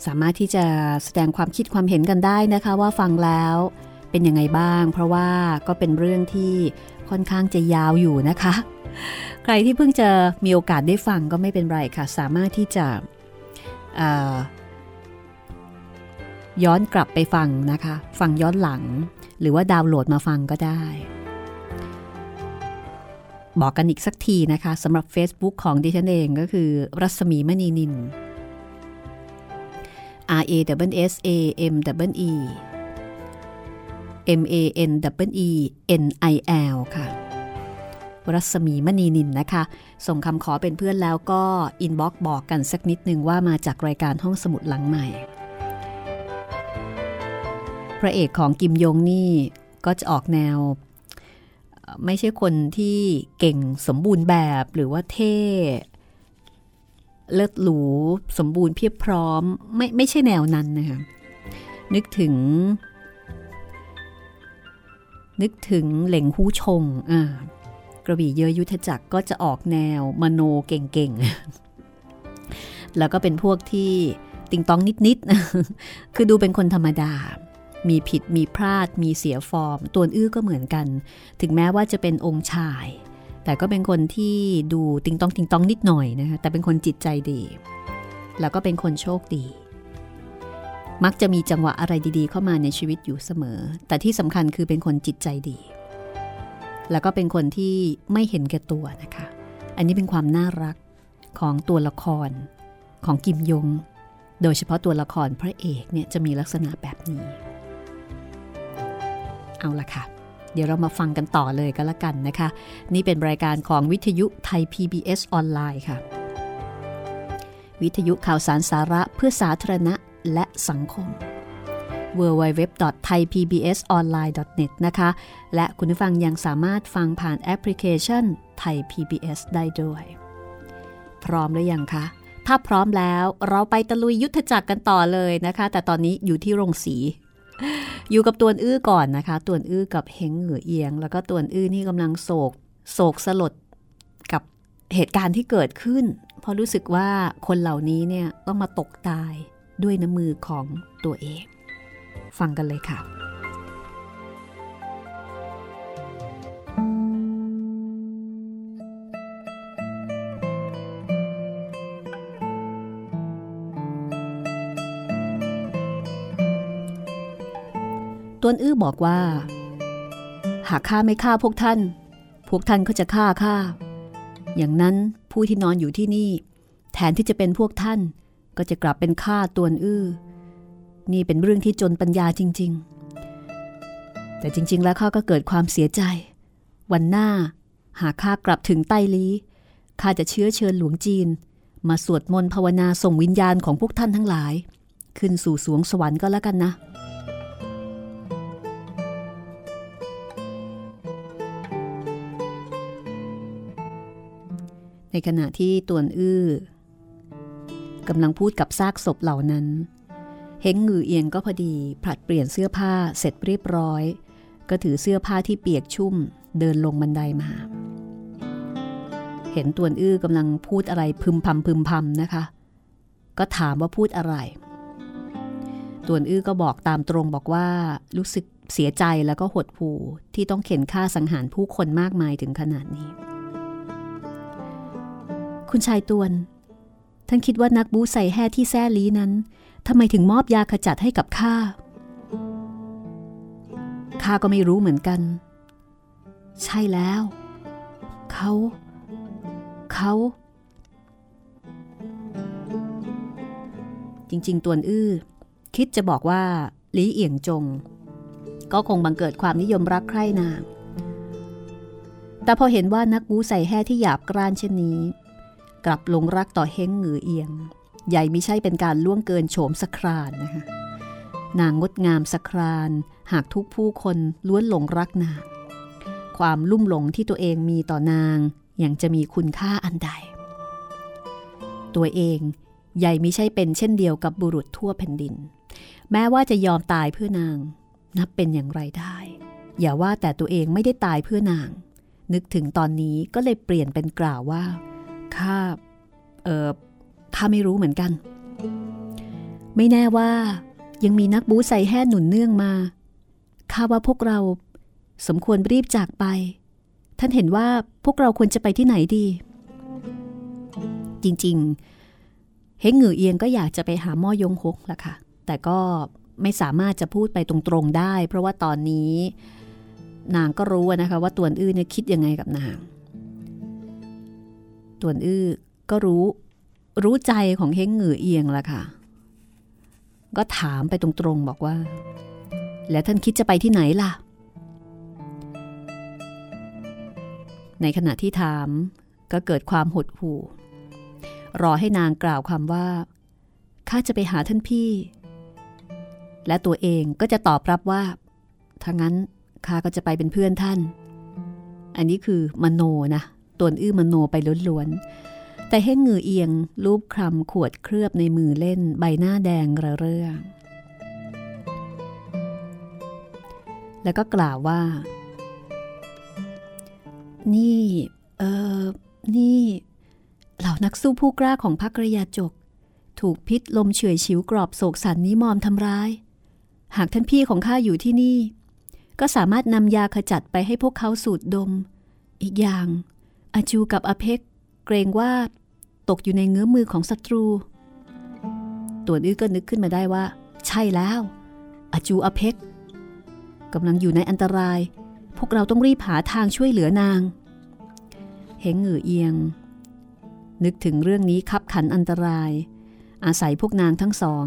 สามารถที่จะแสดงความคิดความเห็นกันได้นะคะว่าฟังแล้วเป็นยังไงบ้างเพราะว่าก็เป็นเรื่องที่ค่อนข้างจะยาวอยู่นะคะใครที่เพิ่งจะมีโอกาสได้ฟังก็ไม่เป็นไรค่ะสามารถที่จะย้อนกลับไปฟังนะคะฟังย้อนหลังหรือว่าดาวน์โหลดมาฟังก็ได้บอกกันอีกสักทีนะคะสำหรับ Facebook ของดิฉันเองก็คือรัศมีมณีนินRASAMEMANENIL ค่ะรัศมีมณีนินนะคะส่งคำขอเป็นเพื่อนแล้วก็อินบ็อกซ์บอกกันสักนิดนึงว่ามาจากรายการห้องสมุดหลังใหม่พระเอกของกิมยงนี่ก็จะออกแนวไม่ใช่คนที่เก่งสมบูรณ์แบบหรือว่าเท่เลิศหรูสมบูรณ์เพียบพร้อมไม่ใช่แนวนั้นนะคะนึกถึงเหล่งฮู้ชงกระบี่เยอะยุทธจักรก็จะออกแนวมโนเก่งๆ แล้วก็เป็นพวกที่ติงต้องนิดๆคือดูเป็นคนธรรมดามีผิดมีพลาดมีเสียฟอร์มตัวอื้อก็เหมือนกันถึงแม้ว่าจะเป็นองค์ชายแต่ก็เป็นคนที่ดูติงต้องนิดหน่อยนะคะแต่เป็นคนจิตใจดีแล้วก็เป็นคนโชคดีมักจะมีจังหวะอะไรดีๆเข้ามาในชีวิตอยู่เสมอแต่ที่สำคัญคือเป็นคนจิตใจดีแล้วก็เป็นคนที่ไม่เห็นแก่ตัวนะคะอันนี้เป็นความน่ารักของตัวละครของกิมยงโดยเฉพาะตัวละครพระเอกเนี่ยจะมีลักษณะแบบนี้เอาล่ะค่ะเดี๋ยวเรามาฟังกันต่อเลยก็แล้วกันนะคะนี่เป็นรายการของวิทยุไทย PBS ออนไลน์ค่ะวิทยุข่าวสารสาระเพื่อสาธารณะและสังคม www.thaipbsonline.net นะคะและคุณผู้ฟังยังสามารถฟังผ่านแอปพลิเคชัน Thai PBS ได้ด้วยพร้อมหรือยังคะถ้าพร้อมแล้วเราไปตะลุยยุทธจักรกันต่อเลยนะคะแต่ตอนนี้อยู่ที่โรงสีอยู่กับตวนอื้อก่อนนะคะตวนอื้อกับเฮงเหงือเอียงแล้วก็ตวนอื้อนี่กำลังโศกสลดกับเหตุการณ์ที่เกิดขึ้นเพราะรู้สึกว่าคนเหล่านี้เนี่ยต้องมาตกตายด้วยน้ำมือของตัวเองฟังกันเลยค่ะตวนอื้อบอกว่าหากข้าไม่ฆ่าพวกท่านก็จะฆ่าข้าอย่างนั้นผู้ที่นอนอยู่ที่นี่แทนที่จะเป็นพวกท่านก็จะกลับเป็นข้าตวนอื้อนี่เป็นเรื่องที่จนปัญญาจริงๆแต่จริงๆแล้วข้าก็เกิดความเสียใจวันหน้าหากข้ากลับถึงใต้ลี้ข้าจะเชื้อเชิญหลวงจีนมาสวดมนต์ภาวนาส่งวิญญาณของพวกท่านทั้งหลายขึ้นสู่สวงสวรรค์ก็แล้วกันนะในขณะที่ตวนอื้อกำลังพูดกับซากศพเหล่านั้นเฮงงือเอียงก็พอดีผลัดเปลี่ยนเสื้อผ้าเสร็จเรียบร้อยก็ถือเสื้อผ้าที่เปียกชุ่มเดินลงบันไดมาเห็นตวนอื้อกำลังพูดอะไรพึมพำนะคะก็ถามว่าพูดอะไรตวนอื้อก็บอกตามตรงบอกว่ารู้สึกเสียใจแล้วก็หดหู่ที่ต้องเข็นฆ่าสังหารผู้คนมากมายถึงขนาดนี้คุณชายตวนท่านคิดว่านักบู๊ใส่แห่ที่แซ่ลี้นั้นทำไมถึงมอบยาขจัดให้กับข้าก็ไม่รู้เหมือนกันใช่แล้วเขาจริงๆตวนอื้อคิดจะบอกว่าลี้เอี่ยงจงก็คงบังเกิดความนิยมรักใคร่นางแต่พอเห็นว่านักบู๊ใส่แห่ที่หยาบกร้านเช่นนี้กลับหลงรักต่อเฮงเหงือเอียงใหญ่มิใช่เป็นการล่วงเกินโฉมสครานนะคะนางงดงามสครานหากทุกผู้คนล้วนหลงรักนางความลุ่มหลงที่ตัวเองมีต่อนางยังจะมีคุณค่าอันใดตัวเองใหญ่มิใช่เป็นเช่นเดียวกับบุรุษทั่วแผ่นดินแม้ว่าจะยอมตายเพื่อนางนับเป็นอย่างไรได้อย่าว่าแต่ตัวเองไม่ได้ตายเพื่อนางนึกถึงตอนนี้ก็เลยเปลี่ยนเป็นกล่าวว่าข้าไม่รู้เหมือนกันไม่แน่ว่ายังมีนักบู๊ใส่แห่หนุนเนื่องมาข้าว่าพวกเราสมควรรีบจากไปท่านเห็นว่าพวกเราควรจะไปที่ไหนดีจริงๆเฮงเหงือเอียงก็อยากจะไปหาหม้อยงฮกล่ะค่ะแต่ก็ไม่สามารถจะพูดไปตรงๆได้เพราะว่าตอนนี้นางก็รู้นะคะว่าตวนอื้อเนี่ยคิดยังไงกับนางตวนอื้อก็รู้ใจของเฮงเหงือเอียงล่ะค่ะก็ถามไปตรงๆบอกว่าแล้วท่านคิดจะไปที่ไหนล่ะในขณะที่ถามก็เกิดความหดหู่รอให้นางกล่าวคำว่าข้าจะไปหาท่านพี่และตัวเองก็จะตอบรับว่าถ้างั้นข้าก็จะไปเป็นเพื่อนท่านอันนี้คือมโนนะตวนอื้อมโนไปล้วนๆแต่เฮงเหงือเอียงรูปคลำขวดเคลือบในมือเล่นใบหน้าแดงระเรื่อแล้วก็กล่าวว่านี่เหล่านักสู้ผู้กล้าของพรรคกระยาจก ถูกพิษลมเฉื่อยฉิวกรอบโศกสันนี้มอมทำร้ายหากท่านพี่ของข้าอยู่ที่นี่ก็สามารถนำยาขจัดไปให้พวกเขาสูดดมอีกอย่างอาจูกับอเพกเกรงว่าตกอยู่ในเงื้อมือของศัตรูตัวดื้อก็นึกขึ้นมาได้ว่าใช่แล้วอาจูอเพกกำลังอยู่ในอันตรายพวกเราต้องรีบหาทางช่วยเหลือนางเฮงเหงื่อเอียงนึกถึงเรื่องนี้คับขันอันตรายอาศัยพวกนางทั้งสอง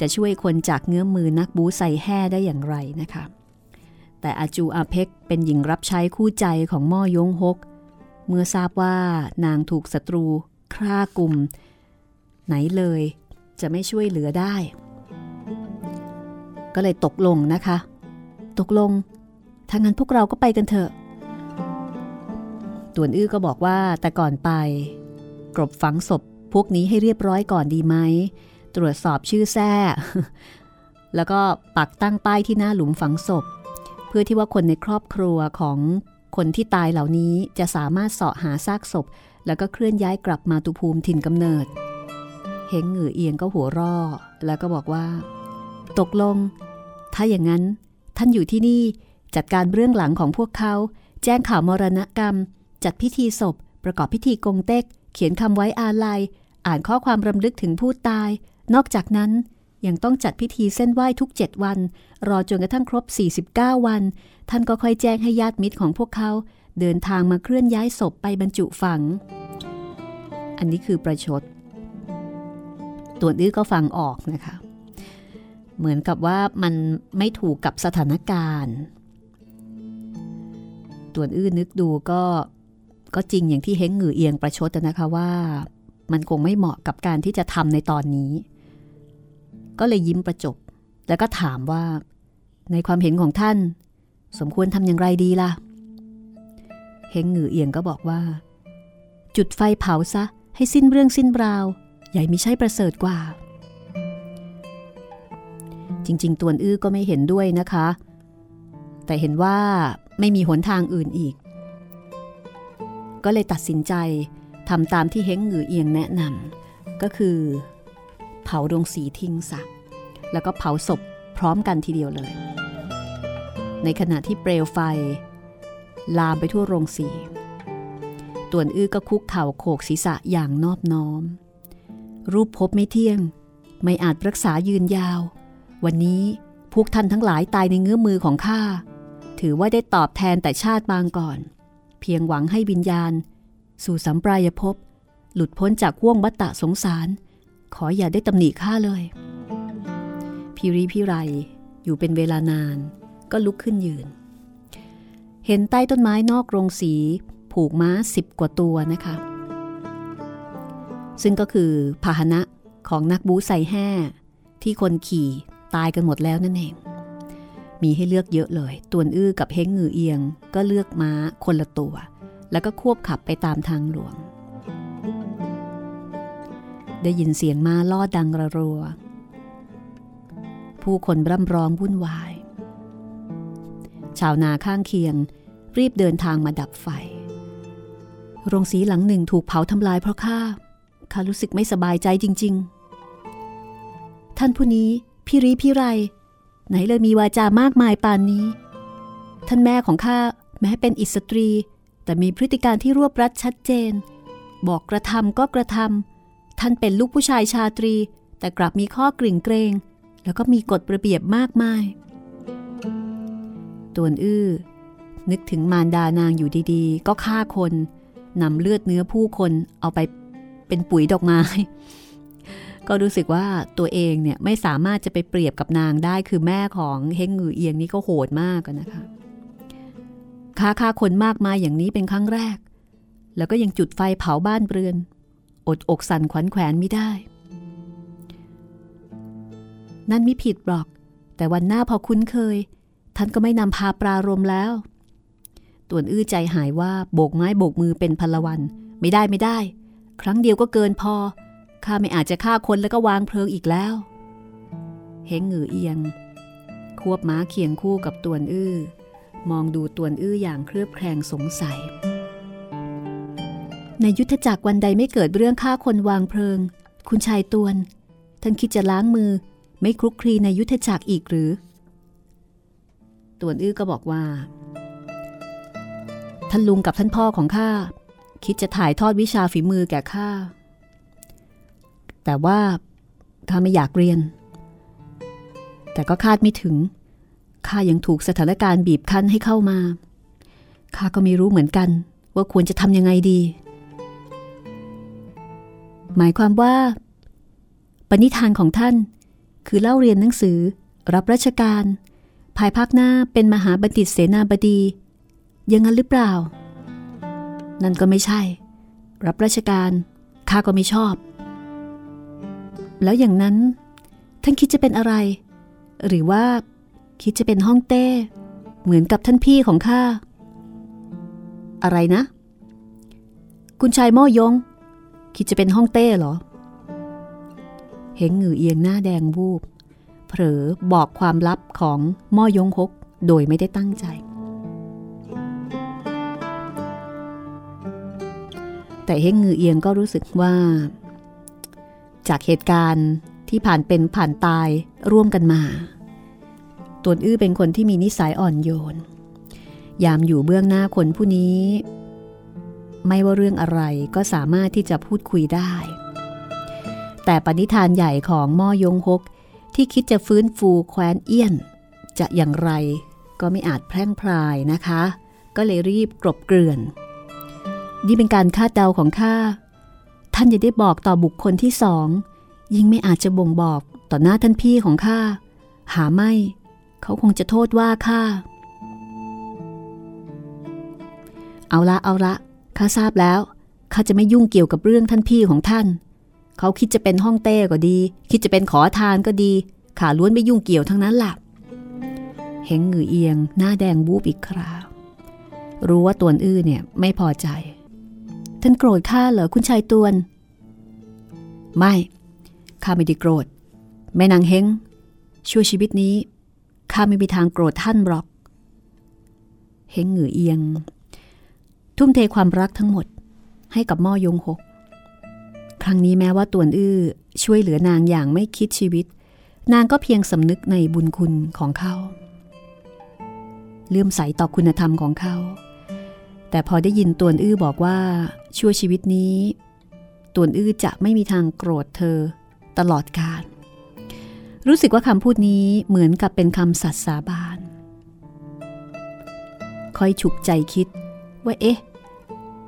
จะช่วยคนจากเงื้อมือนักบู๊ใส่แห่ได้อย่างไรนะคะแต่อาจูอาเพกเป็นหญิงรับใช้คู่ใจของม่อยงฮกเมื่อทราบว่านางถูกศัตรูฆ่ากลุ่มไหนเลยจะไม่ช่วยเหลือได้ก็เลยตกลงนะคะตกลงถ้างั้นพวกเราก็ไปกันเถอะต่วนอื้อก็บอกว่าแต่ก่อนไปกลบฝังศพพวกนี้ให้เรียบร้อยก่อนดีไหมตรวจสอบชื่อแท้แล้วก็ปักตั้งป้ายที่หน้าหลุมฝังศพเพื่อที่ว่าคนในครอบครัวของคนที่ตายเหล่านี้จะสามารถเสาะหาซากศพแล้วก็เคลื่อนย้ายกลับมาตุภูมิถิ่นกำเนิดเฮงเหงื่อเอียงก็หัวร่อแล้วก็บอกว่าตกลงถ้าอย่างนั้นท่านอยู่ที่นี่จัดการเรื่องหลังของพวกเขาแจ้งข่าวมรณกรรมจัดพิธีศพประกอบพิธีกงเต็กเขียนคำไว้อาลัยอ่านข้อความรำลึกถึงผู้ตายนอกจากนั้นยังต้องจัดพิธีเส้นไหว้ทุก7วันรอจนกระทั่งครบ49วันท่านก็ค่อยแจ้งให้ญาติมิตรของพวกเขาเดินทางมาเคลื่อนย้ายศพไปบรรจุฝังอันนี้คือประชดตัวดื้อก็ฟังออกนะคะเหมือนกับว่ามันไม่ถูกกับสถานการณ์ตัวอื้อนึกดูก็จริงอย่างที่เฮงหือเอียงประชดนะคะว่ามันคงไม่เหมาะกับการที่จะทำในตอนนี้ก็เลยยิ้มประจบแล้วก็ถามว่าในความเห็นของท่านสมควรทำอย่างไรดีล่ะเฮงหือเอียงก็บอกว่าจุดไฟเผาซะให้สิ้นเรื่องสิ้นราวใหญ่มิใช่ประเสริฐกว่าจริงๆตัวอื้อก็ไม่เห็นด้วยนะคะแต่เห็นว่าไม่มีหนทางอื่นอีกก็เลยตัดสินใจทำตามที่เฮงหือเอียงแนะนำก็คือเผาดวงสีทิ้งซะแล้วก็เผาศพพร้อมกันทีเดียวเลยในขณะที่เปลวไฟลามไปทั่วโรงสีต่วนอื้อก็คุกเข่าโขกศีรษะอย่างนอบน้อมรูปพบไม่เที่ยงไม่อาจรักษายืนยาววันนี้พวกท่านทั้งหลายตายในเงื้อมือของข้าถือว่าได้ตอบแทนแต่ชาติบางก่อนเพียงหวังให้วิญญาณสู่สัมปรายภพหลุดพ้นจากห้วงวัฏฏะสงสารขออย่าได้ตำหนิข้าเลยพิริพิไรอยู่เป็นเวลานานก็ลุกขึ้นยืนเห็นใต้ต้นไม้นอกโรงสีผูกม้า10กว่าตัวนะคะซึ่งก็คือพาหนะของนักบู๊ใส่แห่ที่คนขี่ตายกันหมดแล้วนั่นเองมีให้เลือกเยอะเลยต่วนอื้อกับเฮงหือเอียงก็เลือกม้าคนละตัวแล้วก็ควบขับไปตามทางหลวงได้ยินเสียงม้าล่อดังระรัวผู้คนร่ำร้องวุ่นวายชาวนาข้างเคียงรีบเดินทางมาดับไฟโรงสีหลังหนึ่งถูกเผาทำลายเพราะข้ารู้สึกไม่สบายใจจริงๆท่านผู้นี้พี่รีพี่ไรไหนเลยมีวาจามากมายปานนี้ท่านแม่ของข้าแม้เป็นอิสตรีแต่มีพฤติการที่รวบรัดชัดเจนบอกกระทำก็กระทำท่านเป็นลูกผู้ชายชาตรีแต่กลับมีข้อกริ่งเกรงแล้วก็มีกฎระเบียบมากมายต่วนอื้อนึกถึงมารดานางอยู่ดีๆก็ฆ่าคนนำเลือดเนื้อผู้คนเอาไปเป็นปุ๋ยดอกไม้ก็รู้สึกว่าตัวเองเนี่ยไม่สามารถจะไปเปรียบกับนางได้คือแม่ของเฮงหือเอียงนี่ก็โหดมากนะคะฆ่าคนมากมายอย่างนี้เป็นครั้งแรกแล้วก็ยังจุดไฟเผาบ้านเรือนอดอกสั่นขวัญแขวนไม่ได้นั่นมิผิดหรอกแต่วันหน้าพอคุ้นเคยท่านก็ไม่นำพาปรารมแล้วต่วนอื้อใจหายว่าโบกไม้โบกมือเป็นพลวันไม่ได้ครั้งเดียวก็เกินพอข้าไม่อาจจะฆ่าคนแล้วก็วางเพลิงอีกแล้วเฮงหือเอียงควบม้าเคียงคู่กับต่วนอื้อมองดูต่วนอื้ออย่างเคลือบแคลงสงสัยในยุทธจักรวันใดไม่เกิดเรื่องฆ่าคนวางเพลิงคุณชายต่วน ท่านคิดจะล้างมือไม่คลุกคลีในยุทธจักรอีกหรือต่วนอื้อก็บอกว่าท่านลุงกับท่านพ่อของข้าคิดจะถ่ายทอดวิชาฝีมือแก่ข้าแต่ว่าข้าไม่อยากเรียนแต่ก็คาดไม่ถึงข้ายังถูกสถานการณ์บีบคั้นให้เข้ามาข้าก็ไม่รู้เหมือนกันว่าควรจะทำยังไงดีหมายความว่าปณิธานของท่านคือเล่าเรียนหนังสือรับราชการภายภาคหน้าเป็นมหาบัณฑิตเสนาบดียังงั้นหรือเปล่านั่นก็ไม่ใช่รับราชการข้าก็ไม่ชอบแล้วอย่างนั้นท่านคิดจะเป็นอะไรหรือว่าคิดจะเป็นฮ่องเต้เหมือนกับท่านพี่ของข้าอะไรนะคุณชายม่อยงคิดจะเป็นฮ่องเต้เหรอเฮงหงือเอียงหน้าแดงวูบเผลอบอกความลับของม่อยงฮกโดยไม่ได้ตั้งใจแต่เฮงหงือเอียงก็รู้สึกว่าจากเหตุการณ์ที่ผ่านเป็นผ่านตายร่วมกันมาต่วนอื้อเป็นคนที่มีนิสัยอ่อนโยนยามอยู่เบื้องหน้าคนผู้นี้ไม่ว่าเรื่องอะไรก็สามารถที่จะพูดคุยได้แต่ปณิธานใหญ่ของม่อยงฮกที่คิดจะฟื้นฟูแคว้นเอี้ยนจะอย่างไรก็ไม่อาจแพร่งพรายนะคะก็เลยรีบกลบเกลื่อนนี่เป็นการคาดเดาของข้าท่านอย่าได้บอกต่อบุคคลที่สองยิ่งไม่อาจจะบ่งบอกต่อหน้าท่านพี่ของข้าหาไม่เขาคงจะโทษว่าข้าเอาละข้าทราบแล้วข้าจะไม่ยุ่งเกี่ยวกับเรื่องท่านพี่ของท่านเขาคิดจะเป็นฮ่องเต้ก็ดีคิดจะเป็นขอทานก็ดีข้าล้วนไม่ยุ่งเกี่ยวทั้งนั้นล่ะเฮงหงือเอียงหน้าแดงวูบอีกคราวรู้ว่าต่วนอื้อเนี่ยไม่พอใจท่านโกรธข้าเหรอคุณชายต่วนไม่ข้าไม่ได้โกรธแม่นางเฮงชั่วชีวิตนี้ข้าไม่มีทางโกรธท่านหรอกเฮงหงือเอียงทุ่มเทความรักทั้งหมดให้กับม่อยงฮกครั้งนี้แม้ว่าต่วนอื้อช่วยเหลือนางอย่างไม่คิดชีวิตนางก็เพียงสำนึกในบุญคุณของเขาเลื่อมใสต่อคุณธรรมของเขาแต่พอได้ยินต่วนอื้อบอกว่าชั่วชีวิตนี้ต่วนอื้อจะไม่มีทางโกรธเธอตลอดกาลรู้สึกว่าคำพูดนี้เหมือนกับเป็นคำสัตย์สาบานคอยฉุกใจคิดว่าเอ๊ะ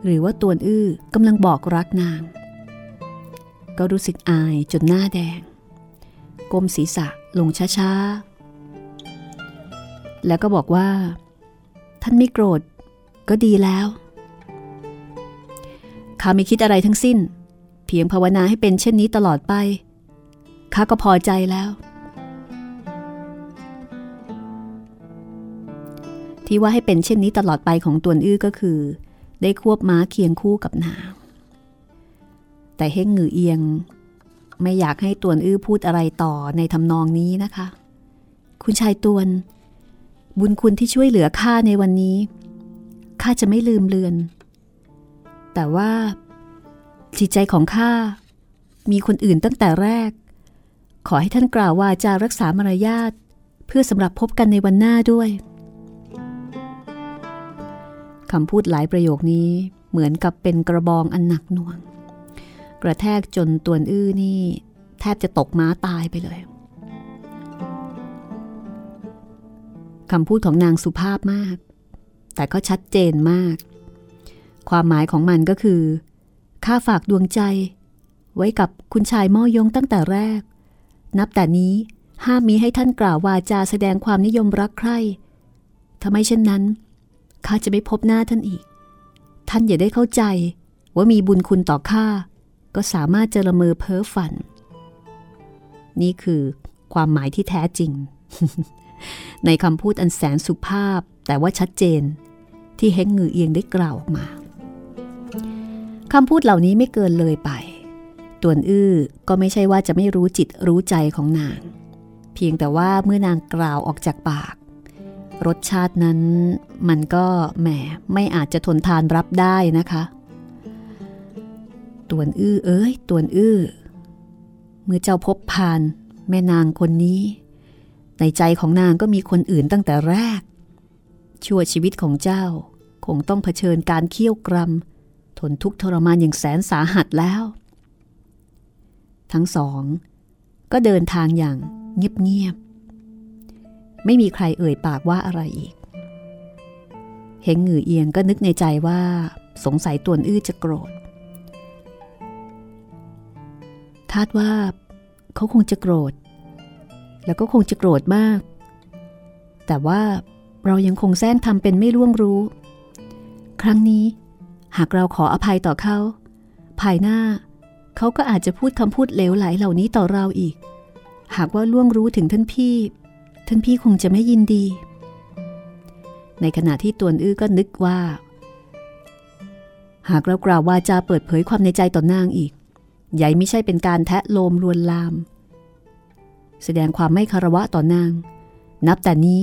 หรือว่าต่วนอื้อกำลังบอกรักนางก็รู้สึกอายจนหน้าแดงก้มศีรษะลงช้าๆแล้วก็บอกว่าท่านไม่โกรธก็ดีแล้วข้าไม่คิดอะไรทั้งสิ้นเพียงภาวนาให้เป็นเช่นนี้ตลอดไปข้าก็พอใจแล้วที่ว่าให้เป็นเช่นนี้ตลอดไปของต่วนอื้อก็คือได้ควบม้าเคียงคู่กับนางแต่เฮงหงือเอียงไม่อยากให้ต่วนอื้อพูดอะไรต่อในทำนองนี้นะคะคุณชายต่วนบุญคุณที่ช่วยเหลือข้าในวันนี้ข้าจะไม่ลืมเลือนแต่ว่าจิตใจของข้ามีคนอื่นตั้งแต่แรกขอให้ท่านกล่าววาจารักษามารยาทเพื่อสำหรับพบกันในวันหน้าด้วยคำพูดหลายประโยคนี้เหมือนกับเป็นกระบองอันหนักหน่วงกระแทกจนต่วนอื้อนี่แทบจะตกม้าตายไปเลยคำพูดของนางสุภาพมากแต่ก็ชัดเจนมากความหมายของมันก็คือข้าฝากดวงใจไว้กับคุณชายม่อยงตั้งแต่แรกนับแต่นี้ห้ามมีให้ท่านกล่าววาจาแสดงความนิยมรักใคร่ทำไมเช่นนั้นข้าจะไม่พบหน้าท่านอีกท่านอย่าได้เข้าใจว่ามีบุญคุณต่อข้าก็สามารถจะละเมอเพ้อฝันนี่คือความหมายที่แท้จริง ในคำพูดอันแสนสุภาพแต่ว่าชัดเจนที่เฮงหงือเอียงได้กล่าวออกมาคำพูดเหล่านี้ไม่เกินเลยไปต่วนอื้อก็ไม่ใช่ว่าจะไม่รู้จิตรู้ใจของนางเพียงแต่ว่าเมื่อนางกล่าวออกจากปากรสชาตินั้นมันก็แหมไม่อาจจะทนทานรับได้นะคะต่วนอื้อ เมื่อเจ้าพบพานแม่นางคนนี้ในใจของนางก็มีคนอื่นตั้งแต่แรกชั่วชีวิตของเจ้าคงต้องเผชิญการเคี่ยวกรำทนทุกข์ทรมานอย่างแสนสาหัสแล้วทั้งสองก็เดินทางอย่างเงียบๆไม่มีใครเอ่ยปากว่าอะไรอีกเฮงหงือเอียงก็นึกในใจว่าสงสัยตวนอื้อจะโกรธคาดว่าเขาคงจะโกรธแล้วก็คงจะโกรธมากแต่ว่าเรายังคงแสร้งทำเป็นไม่ล่วงรู้ครั้งนี้หากเราขออภัยต่อเขาภายหน้าเขาก็อาจจะพูดคำพูดเลวไหลเหล่านี้ต่อเราอีกหากว่าล่วงรู้ถึงท่านพี่คงจะไม่ยินดีในขณะที่ตวนอื้อก็นึกว่าหากเรากล่าววาจาเปิดเผยความในใจต่อนางอีกใหญ่ไม่ใช่เป็นการแทะโลมลวนลามแสดงความไม่คารวะต่อนางนับแต่นี้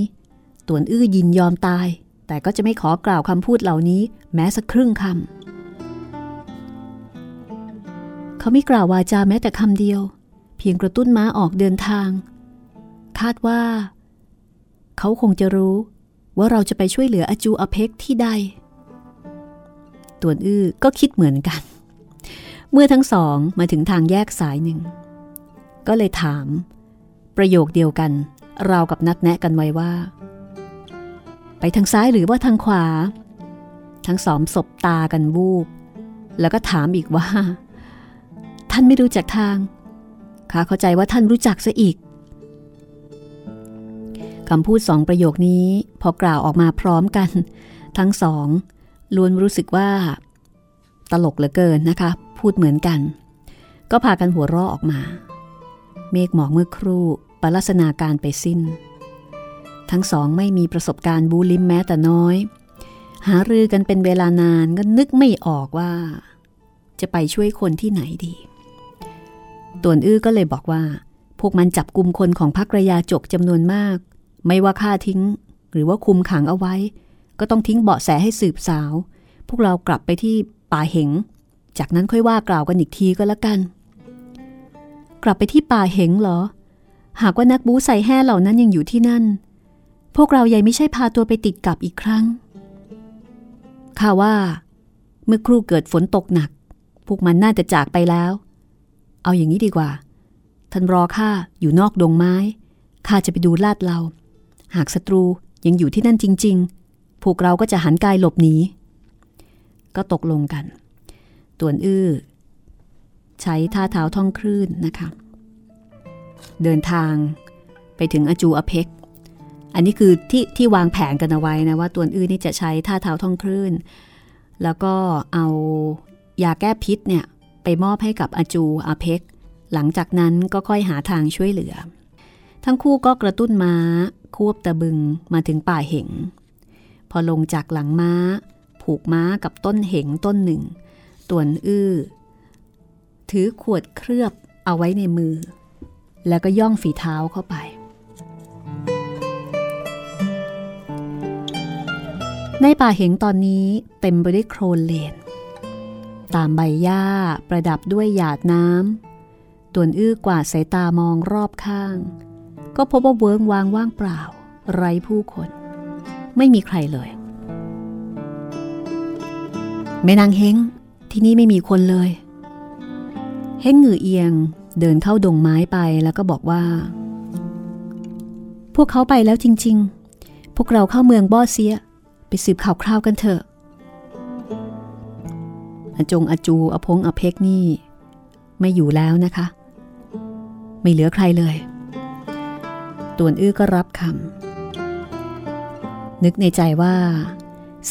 ตวนอื้อยินยอมตายแต่ก็จะไม่ขอกล่าวคำพูดเหล่านี้แม้สักครึ่งคำเขาไม่กล่าววาจาแม้แต่คำเดียวเพียงกระตุ้นม้าออกเดินทางคาดว่าเขาคงจะรู้ว่าเราจะไปช่วยเหลืออาจูอเพ็กที่ใดตวนอื้อก็คิดเหมือนกันเมื่อทั้งสองมาถึงทางแยกสายหนึ่งก็เลยถามประโยคเดียวกันราวกับนัดแนะกันไว้ว่าไปทางซ้ายหรือว่าทางขวาทั้งสองสบตากันวูบแล้วก็ถามอีกว่าท่านไม่รู้จักทางข้าเข้าใจว่าท่านรู้จักซะอีกคำพูดสองประโยคนี้พอกล่าวออกมาพร้อมกันทั้งสองล้วนรู้สึกว่าตลกเหลือเกินนะคะพูดเหมือนกันก็พากันหัวเราะออกมาเมฆหมอกเมื่อครู่ปลัสนาการไปสิ้นทั้งสองไม่มีประสบการณ์บูลิมแม้แต่น้อยหารือกันเป็นเวลานานก็นึกไม่ออกว่าจะไปช่วยคนที่ไหนดีตวนอื้อก็เลยบอกว่าพวกมันจับกุมคนของพรรคระยาจกจำนวนมากไม่ว่าฆ่าทิ้งหรือว่าคุมขังเอาไว้ก็ต้องทิ้งเบาะแสให้สืบสาวพวกเรากลับไปที่ป่าเหงจากนั้นค่อยว่ากล่าวกันอีกทีก็แล้วกันกลับไปที่ป่าเหงเหรอหากว่านักบู๊ใส่แห่เหล่านั้นยังอยู่ที่นั่นพวกเราใหญ่ไม่ใช่พาตัวไปติดกับอีกครั้งข้าว่าเมื่อครู่เกิดฝนตกหนักพวกมันน่าจะจากไปแล้วเอาอย่างนี้ดีกว่าท่านรอข้าอยู่นอกดงไม้ข้าจะไปดูลาดเราหากศัตรูยังอยู่ที่นั่นจริงๆพวกเราก็จะหันกายหลบหนีก็ตกลงกันตวนอื้อใช้ท่าเท้าท่องคลื่นนะคะเดินทางไปถึงอาจูอเพ็กอันนี้คือที่วางแผนกันเอาไว้นะว่าตวนอื้อนี่จะใช้ท่าเท้าท่องคลื่นแล้วก็เอายาแก้พิษเนี่ยไปมอบให้กับอาจูอเพ็กหลังจากนั้นก็ค่อยหาทางช่วยเหลือทั้งคู่ก็กระตุ้นม้าควบตะบึงมาถึงป่าเหงพอลงจากหลังม้าผูกม้ากับต้นเหงต้นหนึ่งตวนอื้อถือขวดเคลือบเอาไว้ในมือแล้วก็ย่องฝีเท้าเข้าไปในป่าเหงตอนนี้เต็มไปด้วยโคลนเลนตามใบหญ้าประดับด้วยหยาดน้ำตวนอื้อกวาดสายตามองรอบข้างก็พบว่าเวิ้งว้างว่างเปล่าไร้ผู้คนไม่มีใครเลยแม่นางเฮงที่นี่ไม่มีคนเลยเฮงหงือเอียงเดินเข้าดงไม้ไปแล้วก็บอกว่าพวกเขาไปแล้วจริงๆพวกเราเข้าเมืองบ่อเสียไปสืบข่าวคราวกันเถอะอาจงอาจูอพงอเพ็กนี่ไม่อยู่แล้วนะคะไม่เหลือใครเลยตวนอื้อก็รับคำนึกในใจว่า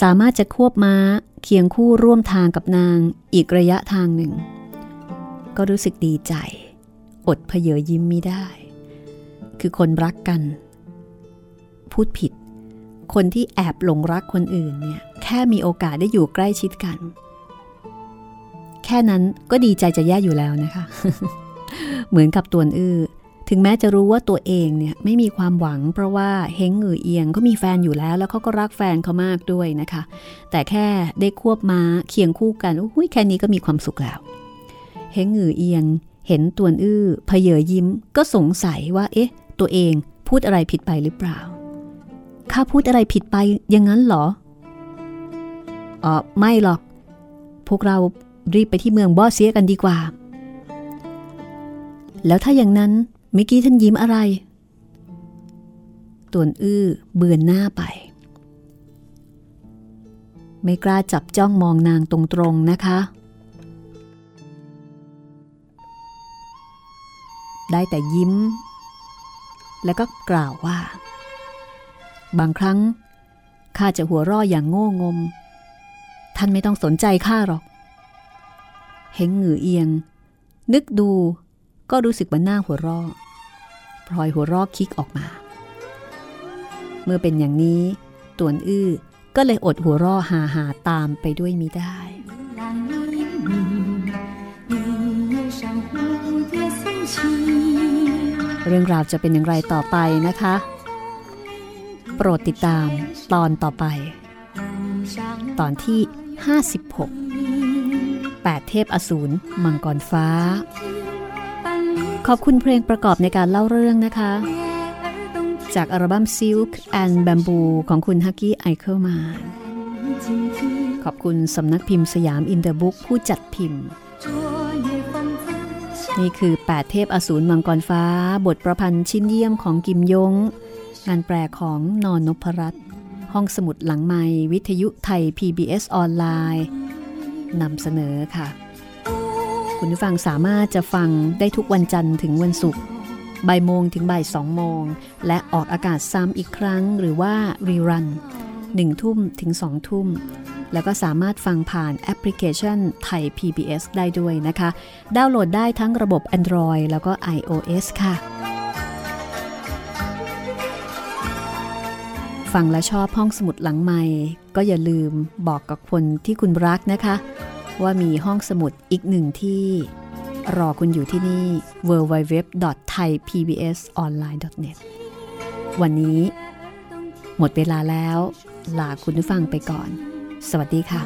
สามารถจะควบม้าเคียงคู่ร่วมทางกับนางอีกระยะทางหนึ่งก็รู้สึกดีใจอดเผยยิ้มมิได้คือคนรักกันพูดผิดคนที่แอบหลงรักคนอื่นเนี่ยแค่มีโอกาสได้อยู่ใกล้ชิดกันแค่นั้นก็ดีใจจะแย่อยู่แล้วนะคะ เหมือนกับตวนอื้อถึงแม้จะรู้ว่าตัวเองเนี่ยไม่มีความหวังเพราะว่าเฮงหงือเอียงก็มีแฟนอยู่แล้วแล้วเขาก็รักแฟนเขามากด้วยนะคะแต่แค่ได้ควบม้าเคียงคู่กันโอ้ยแค่นี้ก็มีความสุขแล้วเฮงหงือเอียง เห็นตวนอื้อเผยยิ้มก็สงสัยว่าเอ๊ะตัวเองพูดอะไรผิดไปหรือเปล่าข้าพูดอะไรผิดไปอย่างนั้นหรอไม่หรอกพวกเรารีบไปที่เมืองบ่อเสียกันดีกว่าแล้วถ้าอย่างนั้นเมื่อกี้ท่านยิ้มอะไรตวนอื้อเบือนหน้าไปไม่กล้าจับจ้องมองนางตรงๆนะคะได้แต่ยิ้มแล้วก็กล่าวว่าบางครั้งข้าจะหัวเราะอย่างโง่งมท่านไม่ต้องสนใจข้าหรอกเฮงหงือเอียงนึกดูก็รู้สึกว่าหน้าหัวเราะพลอยหัวเราะคิกออกมาเมื่อเป็นอย่างนี้ตวนอื้อก็เลยอดหัวเราะหาๆตามไปด้วยมิได้เรื่องราวจะเป็นอย่างไรต่อไปนะคะโปรดติดตามตอนต่อไปตอนที่56 8เทพอสูรมังกรฟ้าขอบคุณเพลงประกอบในการเล่าเรื่องนะคะจากอัลบั้ม Silk and Bamboo ของคุณฮักกี้ไอเคิลแมนขอบคุณสำนักพิมพ์สยามอินเดอะบุ๊กผู้จัดพิมพ์นี่คือ8เทพอสูรมังกรฟ้าบทประพันธ์ชิ้นเยี่ยมของกิมยงงานแปลของนนพรัตน์ห้องสมุดหลังไมค์วิทยุไทย PBS ออนไลน์นำเสนอค่ะคุณผู้ฟังสามารถจะฟังได้ทุกวันจันทร์ถึงวันศุกร์บ่ายโมงถึงบ่ายสองโมงและออกอากาศซ้ำอีกครั้งหรือว่ารีรัน 1:00 น.ถึง 2:00 น.แล้วก็สามารถฟังผ่านแอปพลิเคชันไทย PBS ได้ด้วยนะคะดาวน์โหลดได้ทั้งระบบ Android แล้วก็ iOS ค่ะฟังและชอบห้องสมุดหลังไมค์ก็อย่าลืมบอกกับคนที่คุณรักนะคะว่ามีห้องสมุดอีกหนึ่งที่รอคุณอยู่ที่นี่ www.thaipbsonline.net วันนี้หมดเวลาแล้วลาคุณผู้ฟังไปก่อนสวัสดีค่ะ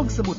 ห้องสมุด